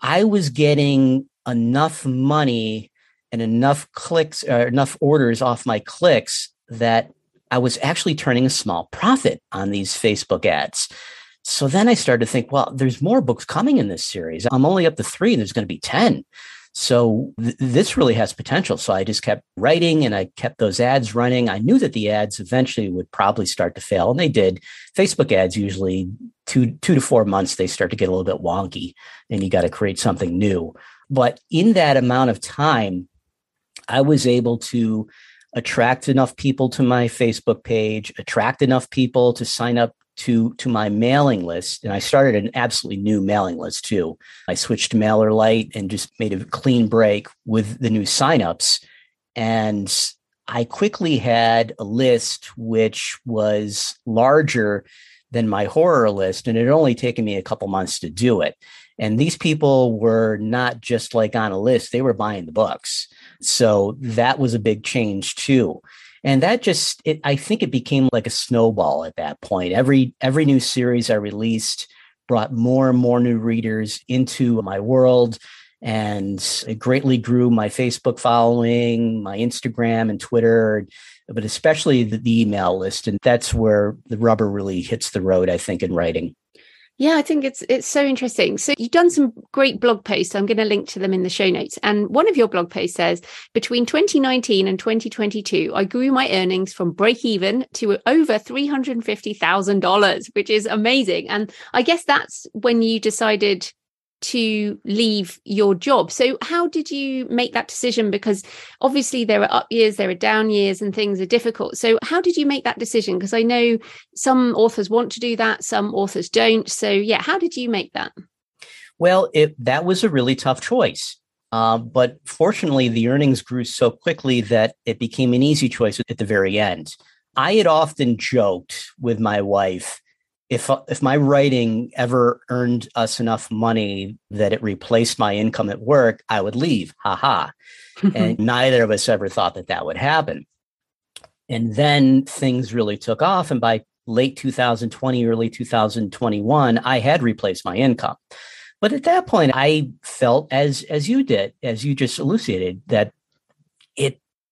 I was getting enough money and enough clicks or enough orders off my clicks that I was actually turning a small profit on these Facebook ads. So then I started to think, well, there's more books coming in this series. I'm only up to 3. There's going to be 10. So this really has potential. So I just kept writing and I kept those ads running. I knew that the ads eventually would probably start to fail. And they did. Facebook ads usually two to 4 months, they start to get a little bit wonky and you got to create something new. But in that amount of time, I was able to attract enough people to my Facebook page, attract enough people to sign up to my mailing list. And I started an absolutely new mailing list too. I switched to MailerLite and just made a clean break with the new signups. And I quickly had a list which was larger than my horror list. And it had only taken me a couple months to do it. And these people were not just like on a list, they were buying the books. So that was a big change too. And that just, I think it became like a snowball at that point. Every new series I released brought more and more new readers into my world. And it greatly grew my Facebook following, my Instagram and Twitter, but especially the email list. And that's where the rubber really hits the road, I think, in writing. Yeah, I think it's so interesting. So you've done some great blog posts. I'm going to link to them in the show notes. And one of your blog posts says, between 2019 and 2022, I grew my earnings from break even to over $350,000, which is amazing. And I guess that's when you decided to leave your job. So how did you make that decision? Because obviously there are up years, there are down years, and things are difficult. So how did you make that decision? Because I know some authors want to do that, some authors don't. So yeah, how did you make that? Well, that was a really tough choice. But fortunately, the earnings grew so quickly that it became an easy choice at the very end. I had often joked with my wife, if my writing ever earned us enough money that it replaced my income at work, I would leave. Ha ha. And neither of us ever thought that would happen. And then things really took off. And by late 2020, early 2021, I had replaced my income. But at that point, I felt as you did, as you just elucidated, that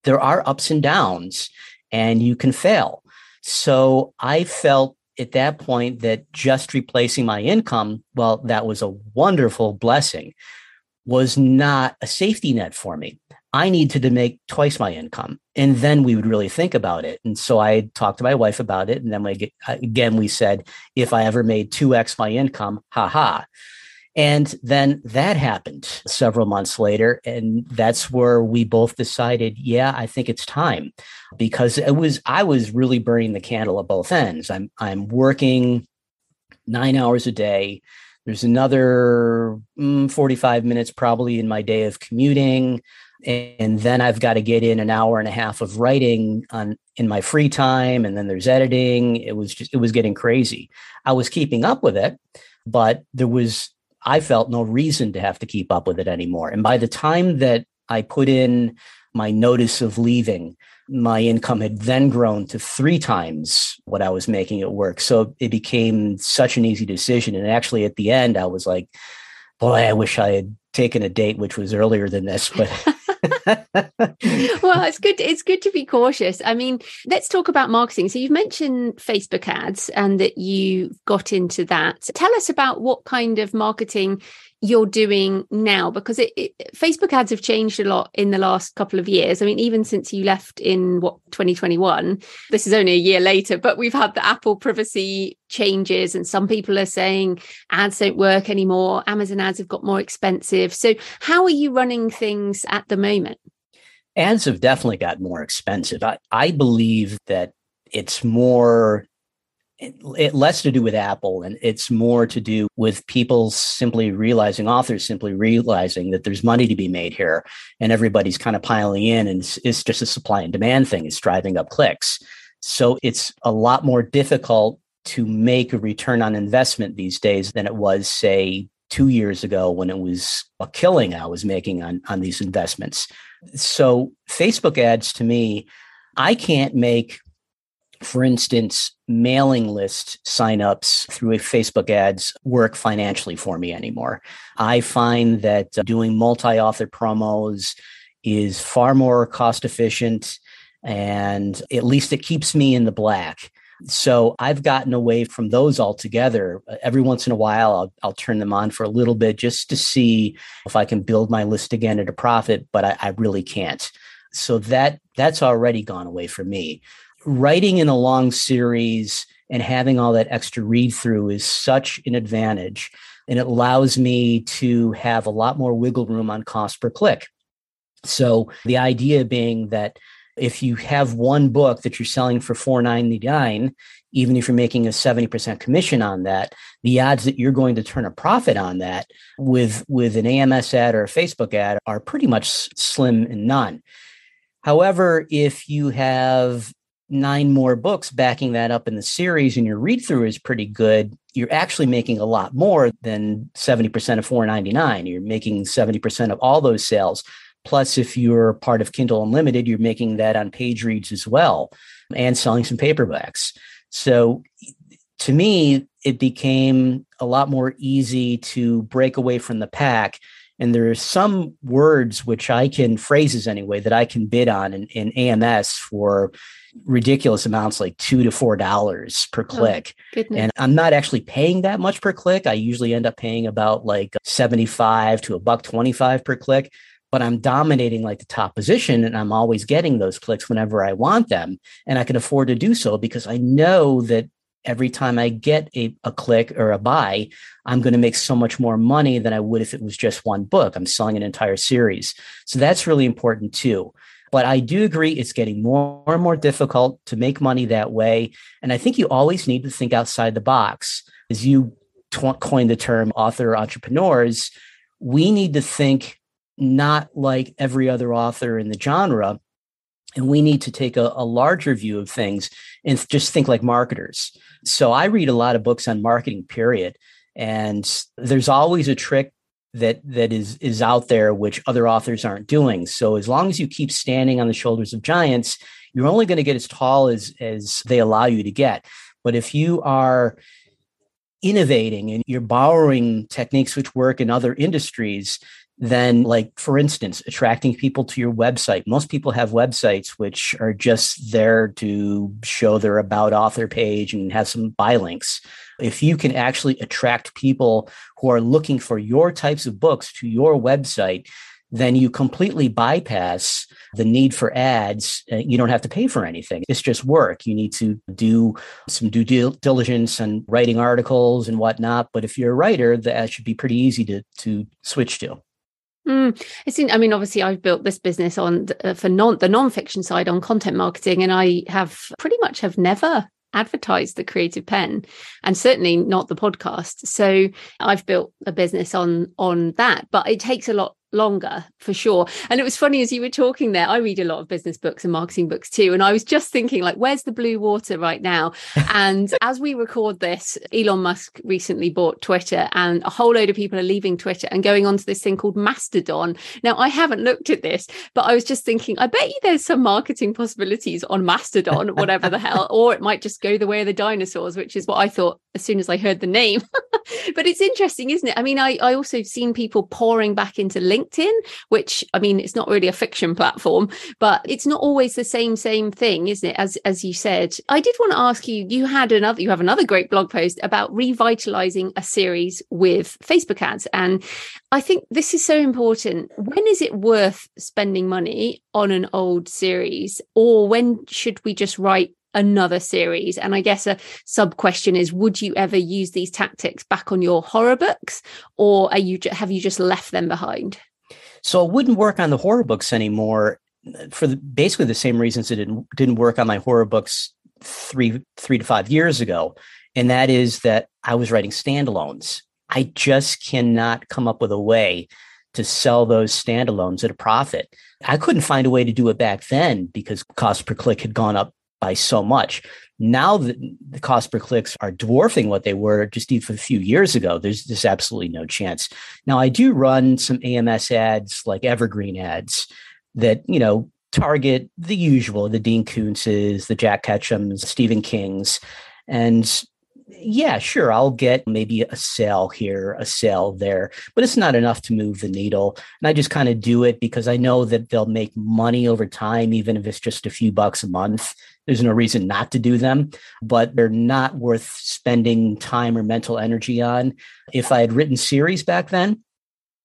there are ups and downs and you can fail. So I felt at that point that just replacing my income, well, that was a wonderful blessing. was not a safety net for me. I needed to make twice my income. And then we would really think about it. And so I talked to my wife about it. And then we said, if I ever made 2x my income, haha. And then that happened several months later. And that's where we both decided, yeah, I think it's time, because I was really burning the candle at both ends. I'm working 9 hours a day. There's another 45 minutes probably in my day of commuting. And then I've got to get in an hour and a half of writing in my free time. And then there's editing. It was getting crazy. I was keeping up with it, but I felt no reason to have to keep up with it anymore. And by the time that I put in my notice of leaving, my income had then grown to 3 times what I was making at work. So it became such an easy decision. And actually at the end, I was like, boy, I wish I had taken a date, which was earlier than this, but well, it's good to be cautious. I mean, let's talk about marketing. So you've mentioned Facebook ads and that you got into that. Tell us about what kind of marketing you're doing now, because Facebook ads have changed a lot in the last couple of years. I mean, even since you left in 2021, this is only a year later, but we've had the Apple privacy changes and some people are saying ads don't work anymore. Amazon ads have got more expensive. So how are you running things at the moment? Ads have definitely got more expensive. I believe that it's more... It less to do with Apple, and it's more to do with authors simply realizing that there's money to be made here, and everybody's kind of piling in, and it's just a supply and demand thing. It's driving up clicks. So it's a lot more difficult to make a return on investment these days than it was, say, 2 years ago when it was a killing I was making on these investments. So Facebook ads, to me, I can't make, for instance, mailing list signups through Facebook ads work financially for me anymore. I find that doing multi-author promos is far more cost efficient, and at least it keeps me in the black. So I've gotten away from those altogether. Every once in a while, I'll turn them on for a little bit just to see if I can build my list again at a profit, but I really can't. So that's already gone away for me. Writing in a long series and having all that extra read through is such an advantage, and it allows me to have a lot more wiggle room on cost per click. So the idea being that if you have one book that you're selling for $4.99, even if you're making a 70% commission on that, the odds that you're going to turn a profit on that with an AMS ad or a Facebook ad are pretty much slim and none. However, if you have 9 more books backing that up in the series and your read through is pretty good, you're actually making a lot more than 70% of $4.99. You're making 70% of all those sales. Plus, if you're part of Kindle Unlimited, you're making that on page reads as well and selling some paperbacks. So to me, it became a lot more easy to break away from the pack. And there are some words phrases anyway, that I can bid on in AMS for ridiculous amounts, like $2 to $4 per click. Oh, and I'm not actually paying that much per click. I usually end up paying about like 75 to $1.25 per click, but I'm dominating like the top position, and I'm always getting those clicks whenever I want them. And I can afford to do so because I know that every time I get a click or a buy, I'm going to make so much more money than I would if it was just one book. I'm selling an entire series. So that's really important too. But I do agree it's getting more and more difficult to make money that way. And I think you always need to think outside the box. As you coined the term author entrepreneurs, we need to think not like every other author in the genre. And we need to take a larger view of things and just think like marketers. So I read a lot of books on marketing, period. And there's always a trick that is out there, which other authors aren't doing. So as long as you keep standing on the shoulders of giants, you're only going to get as tall as they allow you to get. But if you are innovating and you're borrowing techniques which work in other industries, than, like, for instance, attracting people to your website. Most people have websites which are just there to show their about author page and have some buy links. If you can actually attract people who are looking for your types of books to your website, then you completely bypass the need for ads. You don't have to pay for anything. It's just work. You need to do some due diligence and writing articles and whatnot. But if you're a writer, that should be pretty easy to switch to. I mean, obviously, I've built this business on the nonfiction side on content marketing, and I have pretty much have never advertise the creative pen, and certainly not the podcast. So I've built a business on that, but it takes a lot longer for sure. And it was funny, as you were talking there, I read a lot of business books and marketing books too, and I was just thinking, like, where's the blue water right now? And as we record this, Elon Musk recently bought Twitter, and a whole load of people are leaving Twitter and going onto this thing called Mastodon. Now, I haven't looked at this, but I was just thinking, I bet you there's some marketing possibilities on Mastodon, whatever the hell, or it might just go the way of the dinosaurs, which is what I thought as soon as I heard the name. But it's interesting, isn't it? I mean, I also seen people pouring back into LinkedIn, which, I mean, it's not really a fiction platform, but it's not always the same thing, isn't it? As you said. I did want to ask you, you have another great blog post about revitalizing a series with Facebook ads. And I think this is so important. When is it worth spending money on an old series, or when should we just write another series? And I guess a sub question is, would you ever use these tactics back on your horror books, or have you just left them behind? So it wouldn't work on the horror books anymore for basically the same reasons it didn't work on my horror books three to 5 years ago. And that is that I was writing standalones. I just cannot come up with a way to sell those standalones at a profit. I couldn't find a way to do it back then because cost per click had gone up by so much. Now the cost per clicks are dwarfing what they were just even a few years ago. There's just absolutely no chance. Now, I do run some AMS ads, like evergreen ads that, you know, target the usual, the Dean Koontzes, the Jack Ketchums, Stephen Kings. And yeah, sure, I'll get maybe a sale here, a sale there, but it's not enough to move the needle. And I just kind of do it because I know that they'll make money over time, even if it's just a few bucks a month. There's no reason not to do them, but they're not worth spending time or mental energy on. If I had written series back then,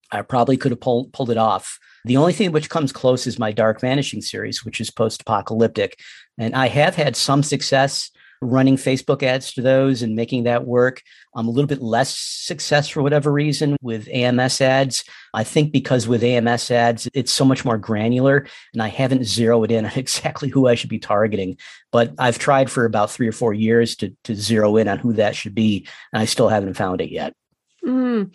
I probably could have pulled it off. The only thing which comes close is my Dark Vanishing series, which is post-apocalyptic. And I have had some success running Facebook ads to those and making that work. I'm a little bit less success for whatever reason with AMS ads. I think because with AMS ads, it's so much more granular, and I haven't zeroed in on exactly who I should be targeting. But I've tried for about 3 or 4 years to zero in on who that should be, and I still haven't found it yet. And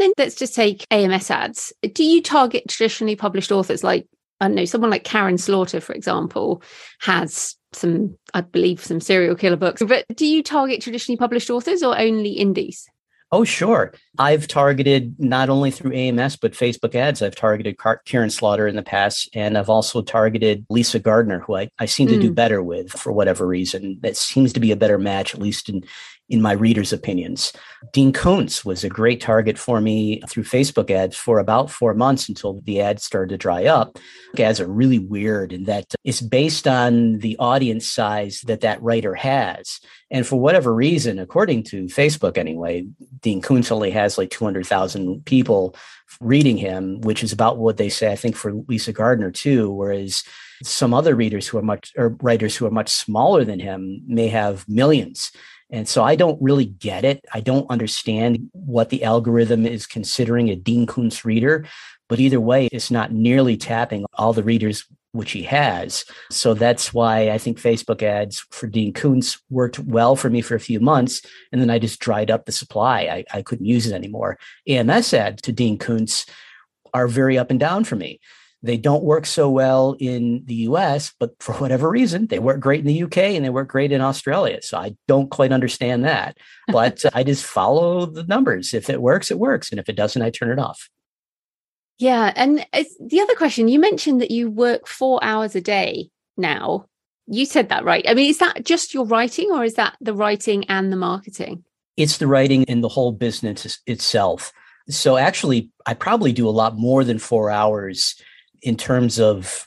then let's just take AMS ads. Do you target traditionally published authors? Like, I don't know, someone like Karen Slaughter, for example, has some, I believe, some serial killer books. But do you target traditionally published authors or only indies? Oh, sure. I've targeted, not only through AMS, but Facebook ads, I've targeted Karen Slaughter in the past. And I've also targeted Lisa Gardner, who I seem to do better with for whatever reason. That seems to be a better match, at least in my readers' opinions. Dean Koontz was a great target for me through Facebook ads for about 4 months until the ads started to dry up. Ads are really weird in that it's based on the audience size that writer has. And for whatever reason, according to Facebook anyway, Dean Koontz only has like 200,000 people reading him, which is about what they say, I think, for Lisa Gardner too, whereas some other writers who are much smaller than him may have millions. And so I don't really get it. I don't understand what the algorithm is considering a Dean Koontz reader, but either way, it's not nearly tapping all the readers which he has. So that's why I think Facebook ads for Dean Koontz worked well for me for a few months. And then I just dried up the supply. I couldn't use it anymore. AMS ads to Dean Koontz are very up and down for me. They don't work so well in the US, but for whatever reason, they work great in the UK and they work great in Australia. So I don't quite understand that, but I just follow the numbers. If it works, it works. And if it doesn't, I turn it off. Yeah. And the other question, you mentioned that you work 4 hours a day now. You said that, right? I mean, is that just your writing, or is that the writing and the marketing? It's the writing and the whole business itself. So actually, I probably do a lot more than 4 hours in terms of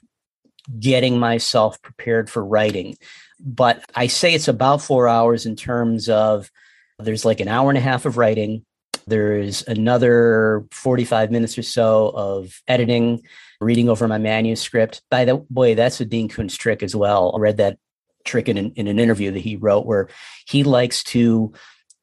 getting myself prepared for writing. But I say it's about 4 hours in terms of there's like an hour and a half of writing. There's another 45 minutes or so of editing, reading over my manuscript. By the way, that's a Dean Koontz trick as well. I read that trick in an interview that he wrote where he likes to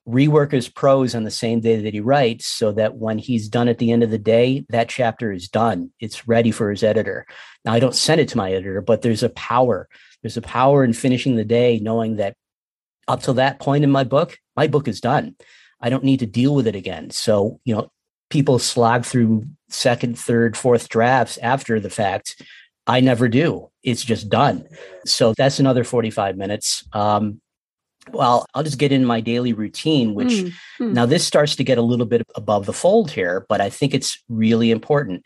rework his prose on the same day that he writes so that when he's done at the end of the day, that chapter is done. It's ready for his editor. Now, I don't send it to my editor, but there's a power. There's a power in finishing the day knowing that up to that point in my book is done. I don't need to deal with it again. So, you know, people slog through second, third, fourth drafts after the fact. I never do. It's just done. So that's another 45 minutes. Well, I'll just get in my daily routine, which now this starts to get a little bit above the fold here, but I think it's really important.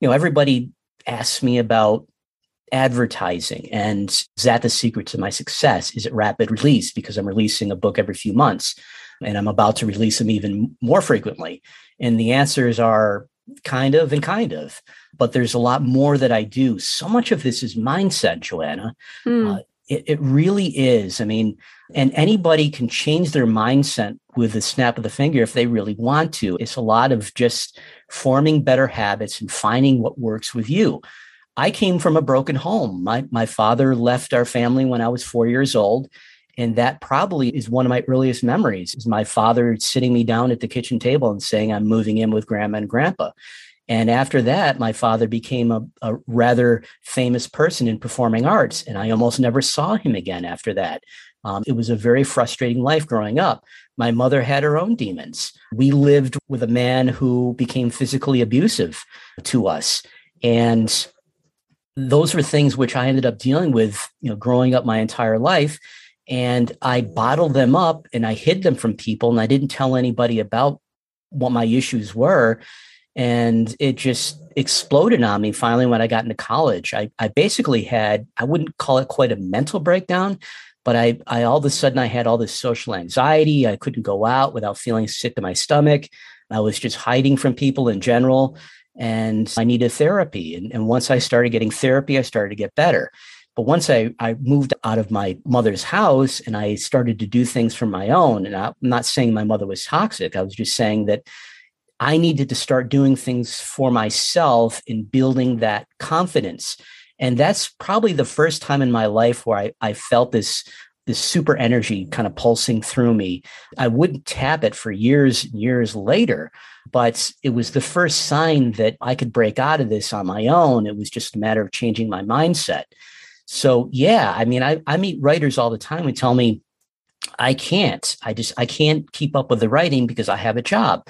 You know, everybody asks me about advertising and is that the secret to my success? Is it rapid release? Because I'm releasing a book every few months and I'm about to release them even more frequently. And the answers are kind of and kind of, but there's a lot more that I do. So much of this is mindset, Joanna. It really is. I mean, and anybody can change their mindset with a snap of the finger if they really want to. It's a lot of just forming better habits and finding what works with you. I came from a broken home. My father left our family when I was 4 years old. And that probably is one of my earliest memories is my father sitting me down at the kitchen table and saying, I'm moving in with grandma and grandpa. And after that, my father became a rather famous person in performing arts. And I almost never saw him again after that. It was a very frustrating life growing up. My mother had her own demons. We lived with a man who became physically abusive to us. And those were things which I ended up dealing with, you know, growing up my entire life. And I bottled them up and I hid them from people. And I didn't tell anybody about what my issues were. And it just exploded on me finally when I got into college. I basically had, I wouldn't call it quite a mental breakdown, but I all of a sudden I had all this social anxiety. I couldn't go out without feeling sick to my stomach. I was just hiding from people in general. And I needed therapy. And once I started getting therapy, I started to get better. But once I moved out of my mother's house and I started to do things for my own, and I'm not saying my mother was toxic, I was just saying that I needed to start doing things for myself in building that confidence. And that's probably the first time in my life where I felt this super energy kind of pulsing through me. I wouldn't tap it for years and years later, but it was the first sign that I could break out of this on my own. It was just a matter of changing my mindset. So yeah, I mean, I meet writers all the time who tell me I can't keep up with the writing because I have a job.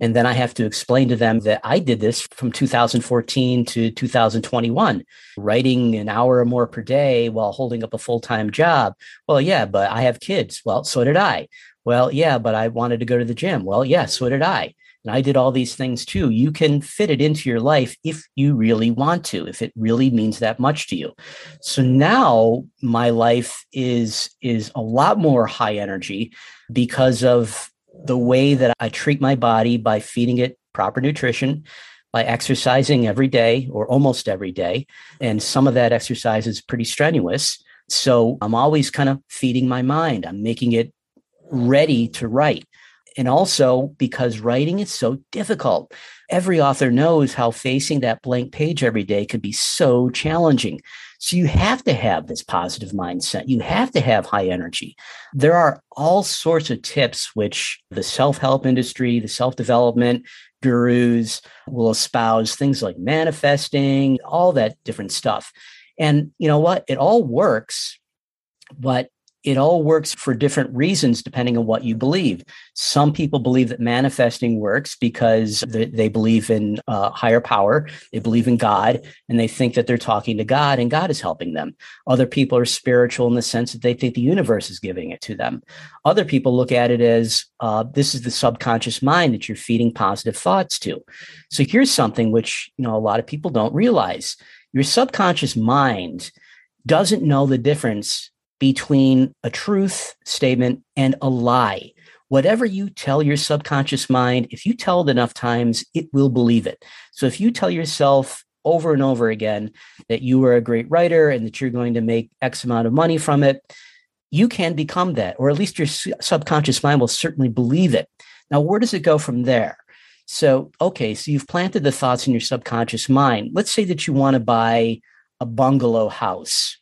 And then I have to explain to them that I did this from 2014 to 2021, writing an hour or more per day while holding up a full-time job. Well, yeah, but I have kids. Well, so did I. Well, yeah, but I wanted to go to the gym. Well, yeah, so did I. And I did all these things too. You can fit it into your life if you really want to, if it really means that much to you. So now my life is a lot more high energy because of the way that I treat my body by feeding it proper nutrition, by exercising every day or almost every day. And some of that exercise is pretty strenuous. So I'm always kind of feeding my mind. I'm making it ready to write. And also because writing is so difficult. Every author knows how facing that blank page every day could be so challenging. So you have to have this positive mindset. You have to have high energy. There are all sorts of tips which the self-help industry, the self-development gurus will espouse, things like manifesting, all that different stuff. And you know what? It all works, but it all works for different reasons, depending on what you believe. Some people believe that manifesting works because they believe in higher power, they believe in God, and they think that they're talking to God and God is helping them. Other people are spiritual in the sense that they think the universe is giving it to them. Other people look at it as this is the subconscious mind that you're feeding positive thoughts to. So here's something which, you know, a lot of people don't realize. Your subconscious mind doesn't know the difference between a truth statement and a lie. whatever you tell your subconscious mind, if you tell it enough times, it will believe it. So if you tell yourself over and over again that you are a great writer and that you're going to make X amount of money from it, you can become that, or at least your subconscious mind will certainly believe it. Now, where does it go from there? So, okay, so you've planted the thoughts in your subconscious mind. Let's say that you want to buy a bungalow house.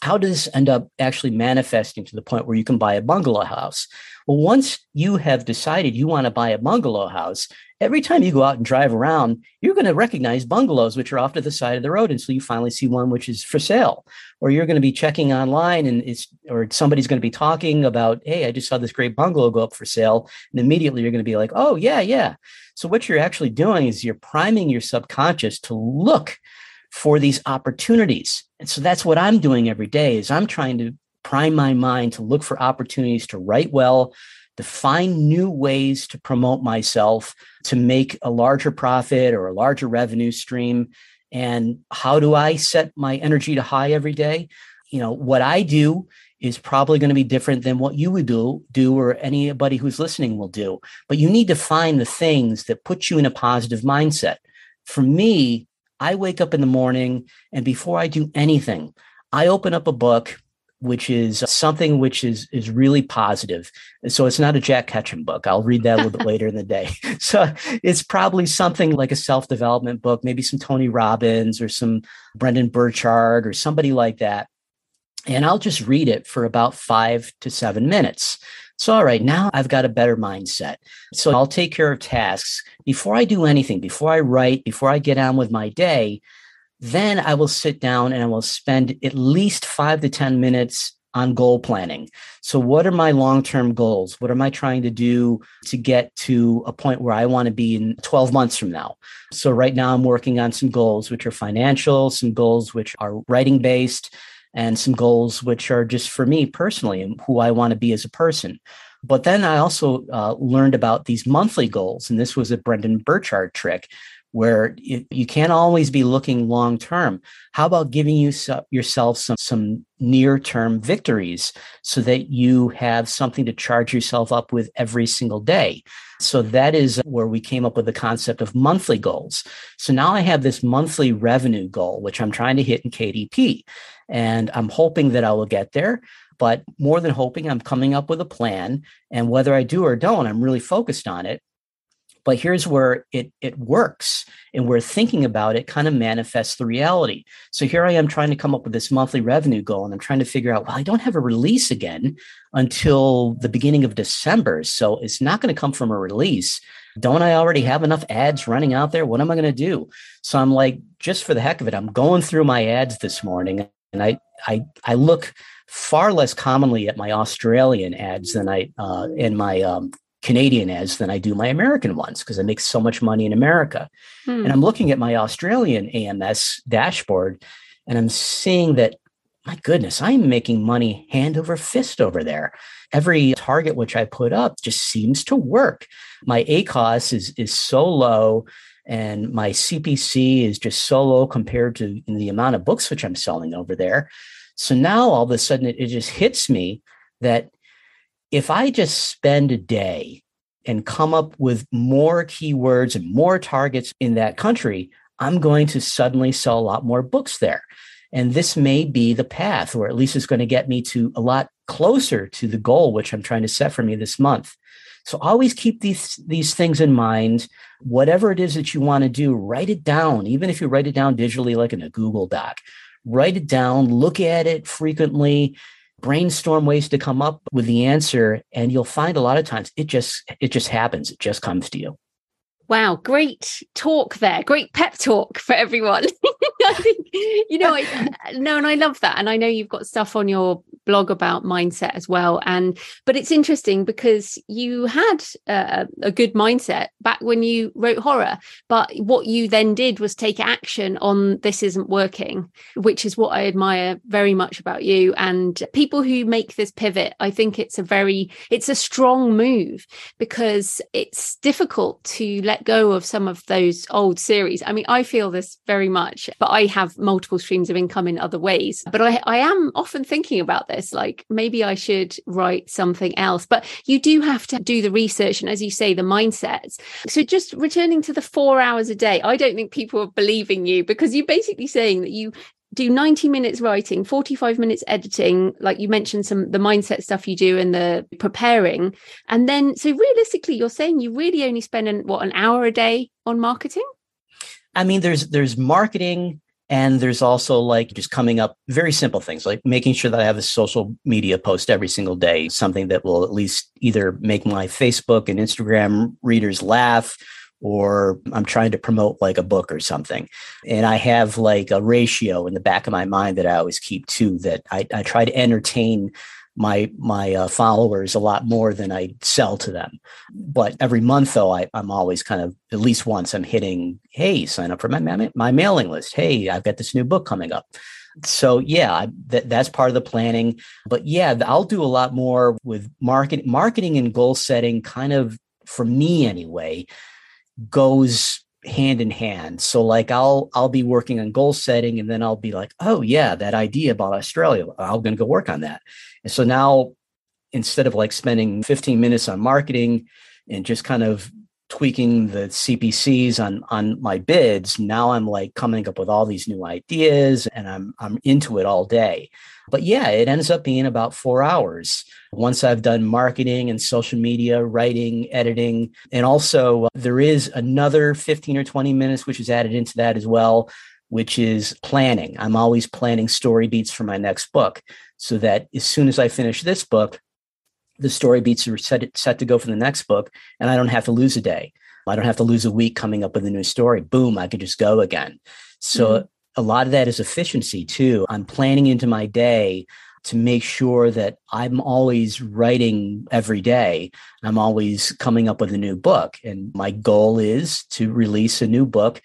How does this end up actually manifesting to the point where you can buy a bungalow house? Well, once you have decided you want to buy a bungalow house, every time you go out and drive around, you're going to recognize bungalows, which are off to the side of the road until you finally see one which is for sale. Or you're going to be checking online and or somebody's going to be talking about, hey, I just saw this great bungalow go up for sale. And immediately you're going to be like, oh, yeah, yeah. So what you're actually doing is you're priming your subconscious to look for these opportunities. And so that's what I'm doing every day is I'm trying to prime my mind to look for opportunities to write well, to find new ways to promote myself, to make a larger profit or a larger revenue stream. And how do I set my energy to high every day? You know, what I do is probably going to be different than what you would do or anybody who's listening will do. But you need to find the things that put you in a positive mindset. For me, I wake up in the morning and before I do anything, I open up a book, which is something which is really positive. So it's not a Jack Ketchum book. I'll read that a little bit later in the day. So it's probably something like a self-development book, maybe some Tony Robbins or some Brendan Burchard or somebody like that. And I'll just read it for about 5 to 7 minutes. So, all right, now I've got a better mindset. So I'll take care of tasks before I do anything, before I write, before I get on with my day. Then I will sit down and I will spend at least 5 to 10 minutes on goal planning. So what are my long-term goals? What am I trying to do to get to a point where I want to be in 12 months from now? So right now I'm working on some goals which are financial, some goals which are writing-based, and some goals which are just for me personally and who I want to be as a person. But then I also learned about these monthly goals, and this was a Brendan Burchard trick, where you can't always be looking long-term. How about giving yourself some near-term victories so that you have something to charge yourself up with every single day? So that is where we came up with the concept of monthly goals. So now I have this monthly revenue goal, which I'm trying to hit in KDP, and I'm hoping that I will get there. But more than hoping, I'm coming up with a plan, and whether I do or don't, I'm really focused on it. But here's where it works, and where thinking about it kind of manifests the reality. So here I am trying to come up with this monthly revenue goal, and I'm trying to figure out, well, I don't have a release again until the beginning of December. So it's not going to come from a release. Don't I already have enough ads running out there? What am I going to do? So I'm like, just for the heck of it, I'm going through my ads this morning, and I look far less commonly at my Australian ads than in my Canadian ads than I do my American ones because I make so much money in America. And I'm looking at my Australian AMS dashboard and I'm seeing that, my goodness, I'm making money hand over fist over there. Every target which I put up just seems to work. My ACOS is so low and my CPC is just so low compared to the amount of books which I'm selling over there. So now all of a sudden it just hits me that if I just spend a day and come up with more keywords and more targets in that country, I'm going to suddenly sell a lot more books there. And this may be the path, or at least it's going to get me to a lot closer to the goal, which I'm trying to set for me this month. So always keep these things in mind. Whatever it is that you want to do, write it down. Even if you write it down digitally, like in a Google Doc, write it down, look at it frequently, brainstorm ways to come up with the answer, and you'll find a lot of times it just happens. It just comes to you. Wow, great talk there. Great pep talk for everyone. I think, and I love that. And I know you've got stuff on your blog about mindset as well. But it's interesting because you had a good mindset back when you wrote horror, but what you then did was take action on this isn't working, which is what I admire very much about you. And people who make this pivot, I think it's a strong move because it's difficult to let go of some of those old series. I mean, I feel this very much, but I have multiple streams of income in other ways. But I am often thinking about this, like maybe I should write something else. But you do have to do the research and, as you say, the mindsets. So just returning to the 4 hours a day, I don't think people are believing you, because you're basically saying that you do 90 minutes writing, 45 minutes editing, like you mentioned, the mindset stuff you do and the preparing. And then, so realistically, you're saying you really only spend an hour a day on marketing? I mean, there's marketing, and there's also like just coming up very simple things, like making sure that I have a social media post every single day, something that will at least either make my Facebook and Instagram readers laugh, or I'm trying to promote like a book or something. And I have like a ratio in the back of my mind that I always keep too, that I try to entertain my followers a lot more than I sell to them. But every month though, I'm always kind of, at least once I'm hitting, hey, sign up for my mailing list. Hey, I've got this new book coming up. So yeah, that's part of the planning. But yeah, I'll do a lot more with marketing and goal setting, kind of, for me anyway, goes hand in hand. So like I'll be working on goal setting, and then I'll be like, oh yeah, that idea about Australia, I'm going to go work on that. And so now, instead of like spending 15 minutes on marketing and just kind of tweaking the CPCs on my bids, now I'm like coming up with all these new ideas, and I'm into it all day. But yeah, it ends up being about 4 hours once I've done marketing and social media, writing, editing. And also there is another 15 or 20 minutes, which is added into that as well, which is planning. I'm always planning story beats for my next book, so that as soon as I finish this book, the story beats are set to go for the next book, and I don't have to lose a day. I don't have to lose a week coming up with a new story. Boom, I could just go again. So a lot of that is efficiency too. I'm planning into my day to make sure that I'm always writing every day. I'm always coming up with a new book. And my goal is to release a new book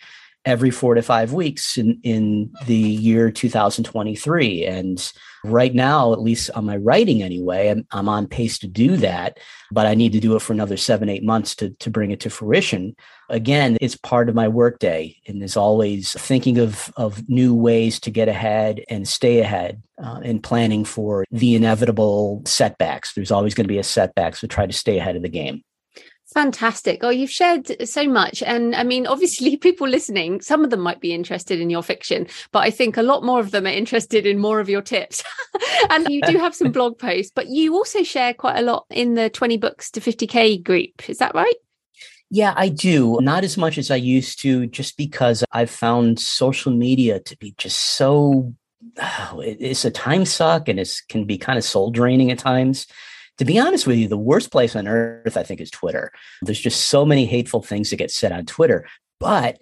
every 4 to 5 weeks in the year 2023. And right now, at least on my writing anyway, I'm on pace to do that, but I need to do it for another 7-8 months to bring it to fruition. Again, it's part of my workday, and is always thinking of new ways to get ahead and stay ahead, and planning for the inevitable setbacks. There's always going to be a setback, so try to stay ahead of the game. Fantastic. Oh, you've shared so much. And I mean, obviously, people listening, some of them might be interested in your fiction, but I think a lot more of them are interested in more of your tips. And you do have some blog posts, but you also share quite a lot in the 20 Books to 50K group. Is that right? Yeah, I do. Not as much as I used to, just because I've found social media to be just so, it's a time suck, and it can be kind of soul draining at times. To be honest with you, the worst place on earth, I think, is Twitter. There's just so many hateful things that get said on Twitter. But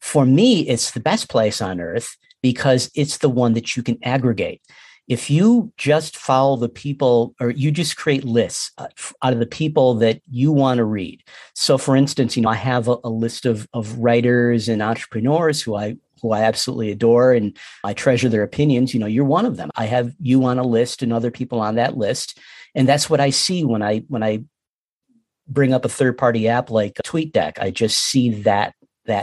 for me, it's the best place on earth, because it's the one that you can aggregate. If you just follow the people, or you just create lists out of the people that you want to read. So for instance, I have a list of writers and entrepreneurs who I absolutely adore, and I treasure their opinions. You're one of them. I have you on a list and other people on that list. And that's what I see when I bring up a third-party app like TweetDeck. I just see that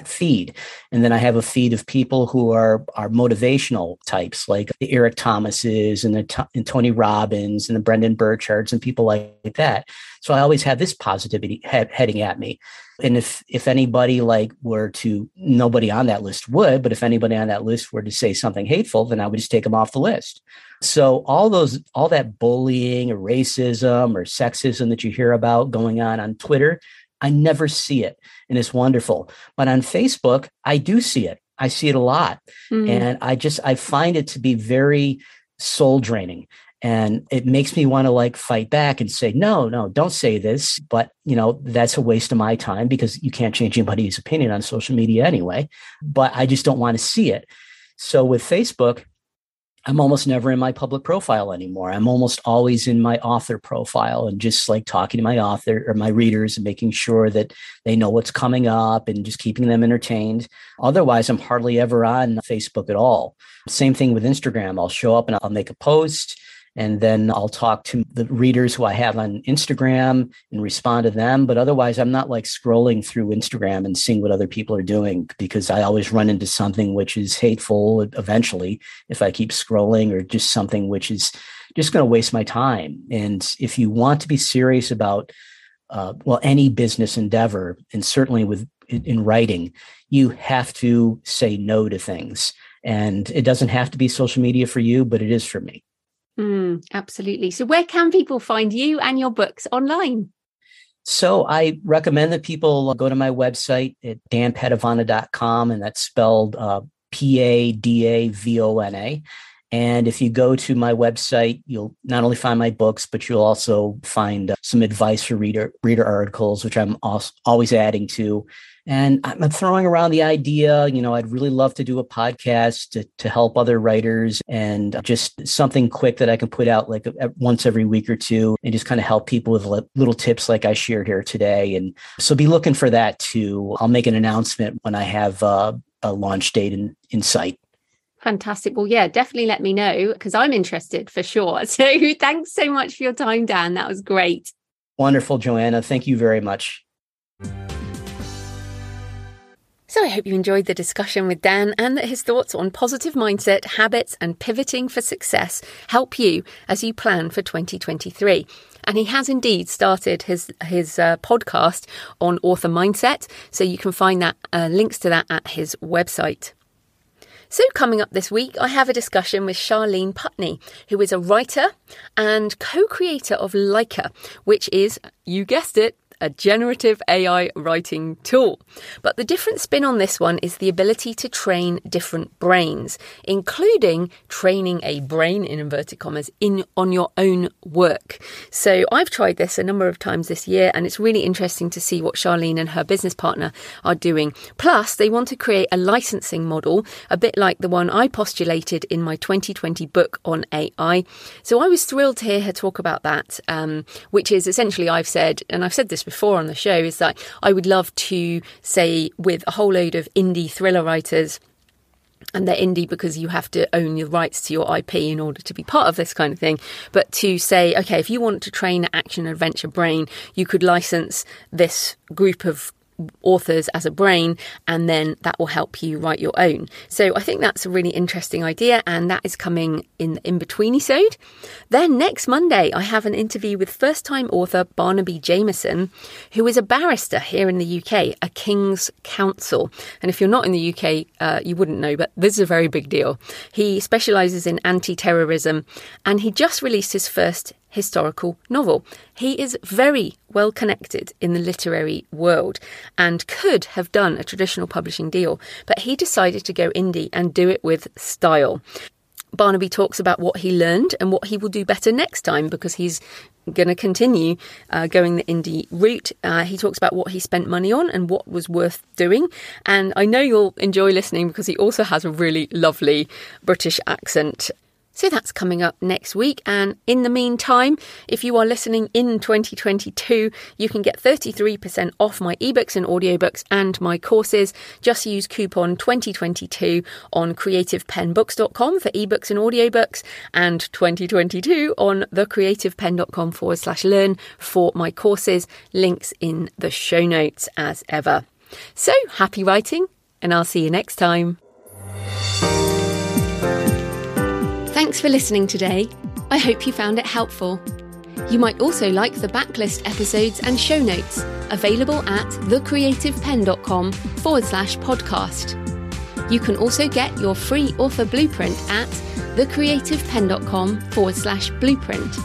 feed. And then I have a feed of people who are motivational types, like the Eric Thomases and the Tony Robbins and the Brendan Burchards and people like that. So I always have this positivity heading at me. And if anybody nobody on that list would, but if anybody on that list were to say something hateful, then I would just take them off the list. So all that bullying or racism or sexism that you hear about going on Twitter, I never see it. And it's wonderful. But on Facebook, I do see it. I see it a lot. Mm-hmm. And I find it to be very soul draining. And it makes me want to fight back and say, no, don't say this. But, that's a waste of my time, because you can't change anybody's opinion on social media anyway. But I just don't want to see it. So with Facebook, I'm almost never in my public profile anymore. I'm almost always in my author profile, and just talking to my author or my readers and making sure that they know what's coming up and just keeping them entertained. Otherwise, I'm hardly ever on Facebook at all. Same thing with Instagram. I'll show up and I'll make a post, and then I'll talk to the readers who I have on Instagram and respond to them. But otherwise, I'm not scrolling through Instagram and seeing what other people are doing, because I always run into something which is hateful eventually if I keep scrolling, or just something which is just going to waste my time. And if you want to be serious about, any business endeavor, and certainly in writing, you have to say no to things. And it doesn't have to be social media for you, but it is for me. Absolutely. So where can people find you and your books online? So I recommend that people go to my website at danpadavona.com, and that's spelled Padavona. And if you go to my website, you'll not only find my books, but you'll also find some advice for reader articles, which I'm always adding to. And I'm throwing around the idea, I'd really love to do a podcast to help other writers, and just something quick that I can put out like once every week or two, and just kind of help people with little tips like I shared here today. And so be looking for that too. I'll make an announcement when I have a launch date in sight. Fantastic. Well, yeah, definitely let me know, because I'm interested for sure. So thanks so much for your time, Dan. That was great. Wonderful, Joanna. Thank you very much. So I hope you enjoyed the discussion with Dan, and that his thoughts on positive mindset, habits and pivoting for success help you as you plan for 2023. And he has indeed started his podcast on author mindset. So you can find that links to that at his website. So coming up this week, I have a discussion with Charlene Putney, who is a writer and co-creator of Laika, which is, you guessed it, a generative AI writing tool. But the different spin on this one is the ability to train different brains, including training a brain, in inverted commas, on your own work. So I've tried this a number of times this year, and it's really interesting to see what Charlene and her business partner are doing. Plus, they want to create a licensing model, a bit like the one I postulated in my 2020 book on AI. So I was thrilled to hear her talk about that, which is essentially, I've said this before on the show, is that I would love to say with a whole load of indie thriller writers, and they're indie because you have to own the rights to your IP in order to be part of this kind of thing, but to say, okay, if you want to train an action adventure brain, you could license this group of authors as a brain, and then that will help you write your own. So I think that's a really interesting idea, and that is coming in the in-between-isode. Then next Monday, I have an interview with first-time author Barnaby Jameson, who is a barrister here in the UK, a King's Counsel. And if you're not in the UK, you wouldn't know, but this is a very big deal. He specialises in anti-terrorism, and he just released his first historical novel. He is very well connected in the literary world and could have done a traditional publishing deal, but he decided to go indie and do it with style. Barnaby talks about what he learned and what he will do better next time, because he's going to continue going the indie route. He talks about what he spent money on and what was worth doing. And I know you'll enjoy listening, because he also has a really lovely British accent. So that's coming up next week. And in the meantime, if you are listening in 2022, you can get 33% off my ebooks and audiobooks and my courses. Just use coupon 2022 on creativepenbooks.com for ebooks and audiobooks, and 2022 on thecreativepen.com/learn for my courses. Links in the show notes as ever. So happy writing, and I'll see you next time. Thanks for listening today. I hope you found it helpful. You might also like the backlist episodes and show notes available at thecreativepen.com/podcast. You can also get your free author blueprint at thecreativepen.com/blueprint.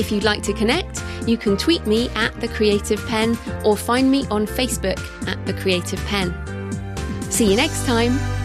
If you'd like to connect, you can tweet me at The Creative Pen, or find me on Facebook at The Creative Pen. See you next time.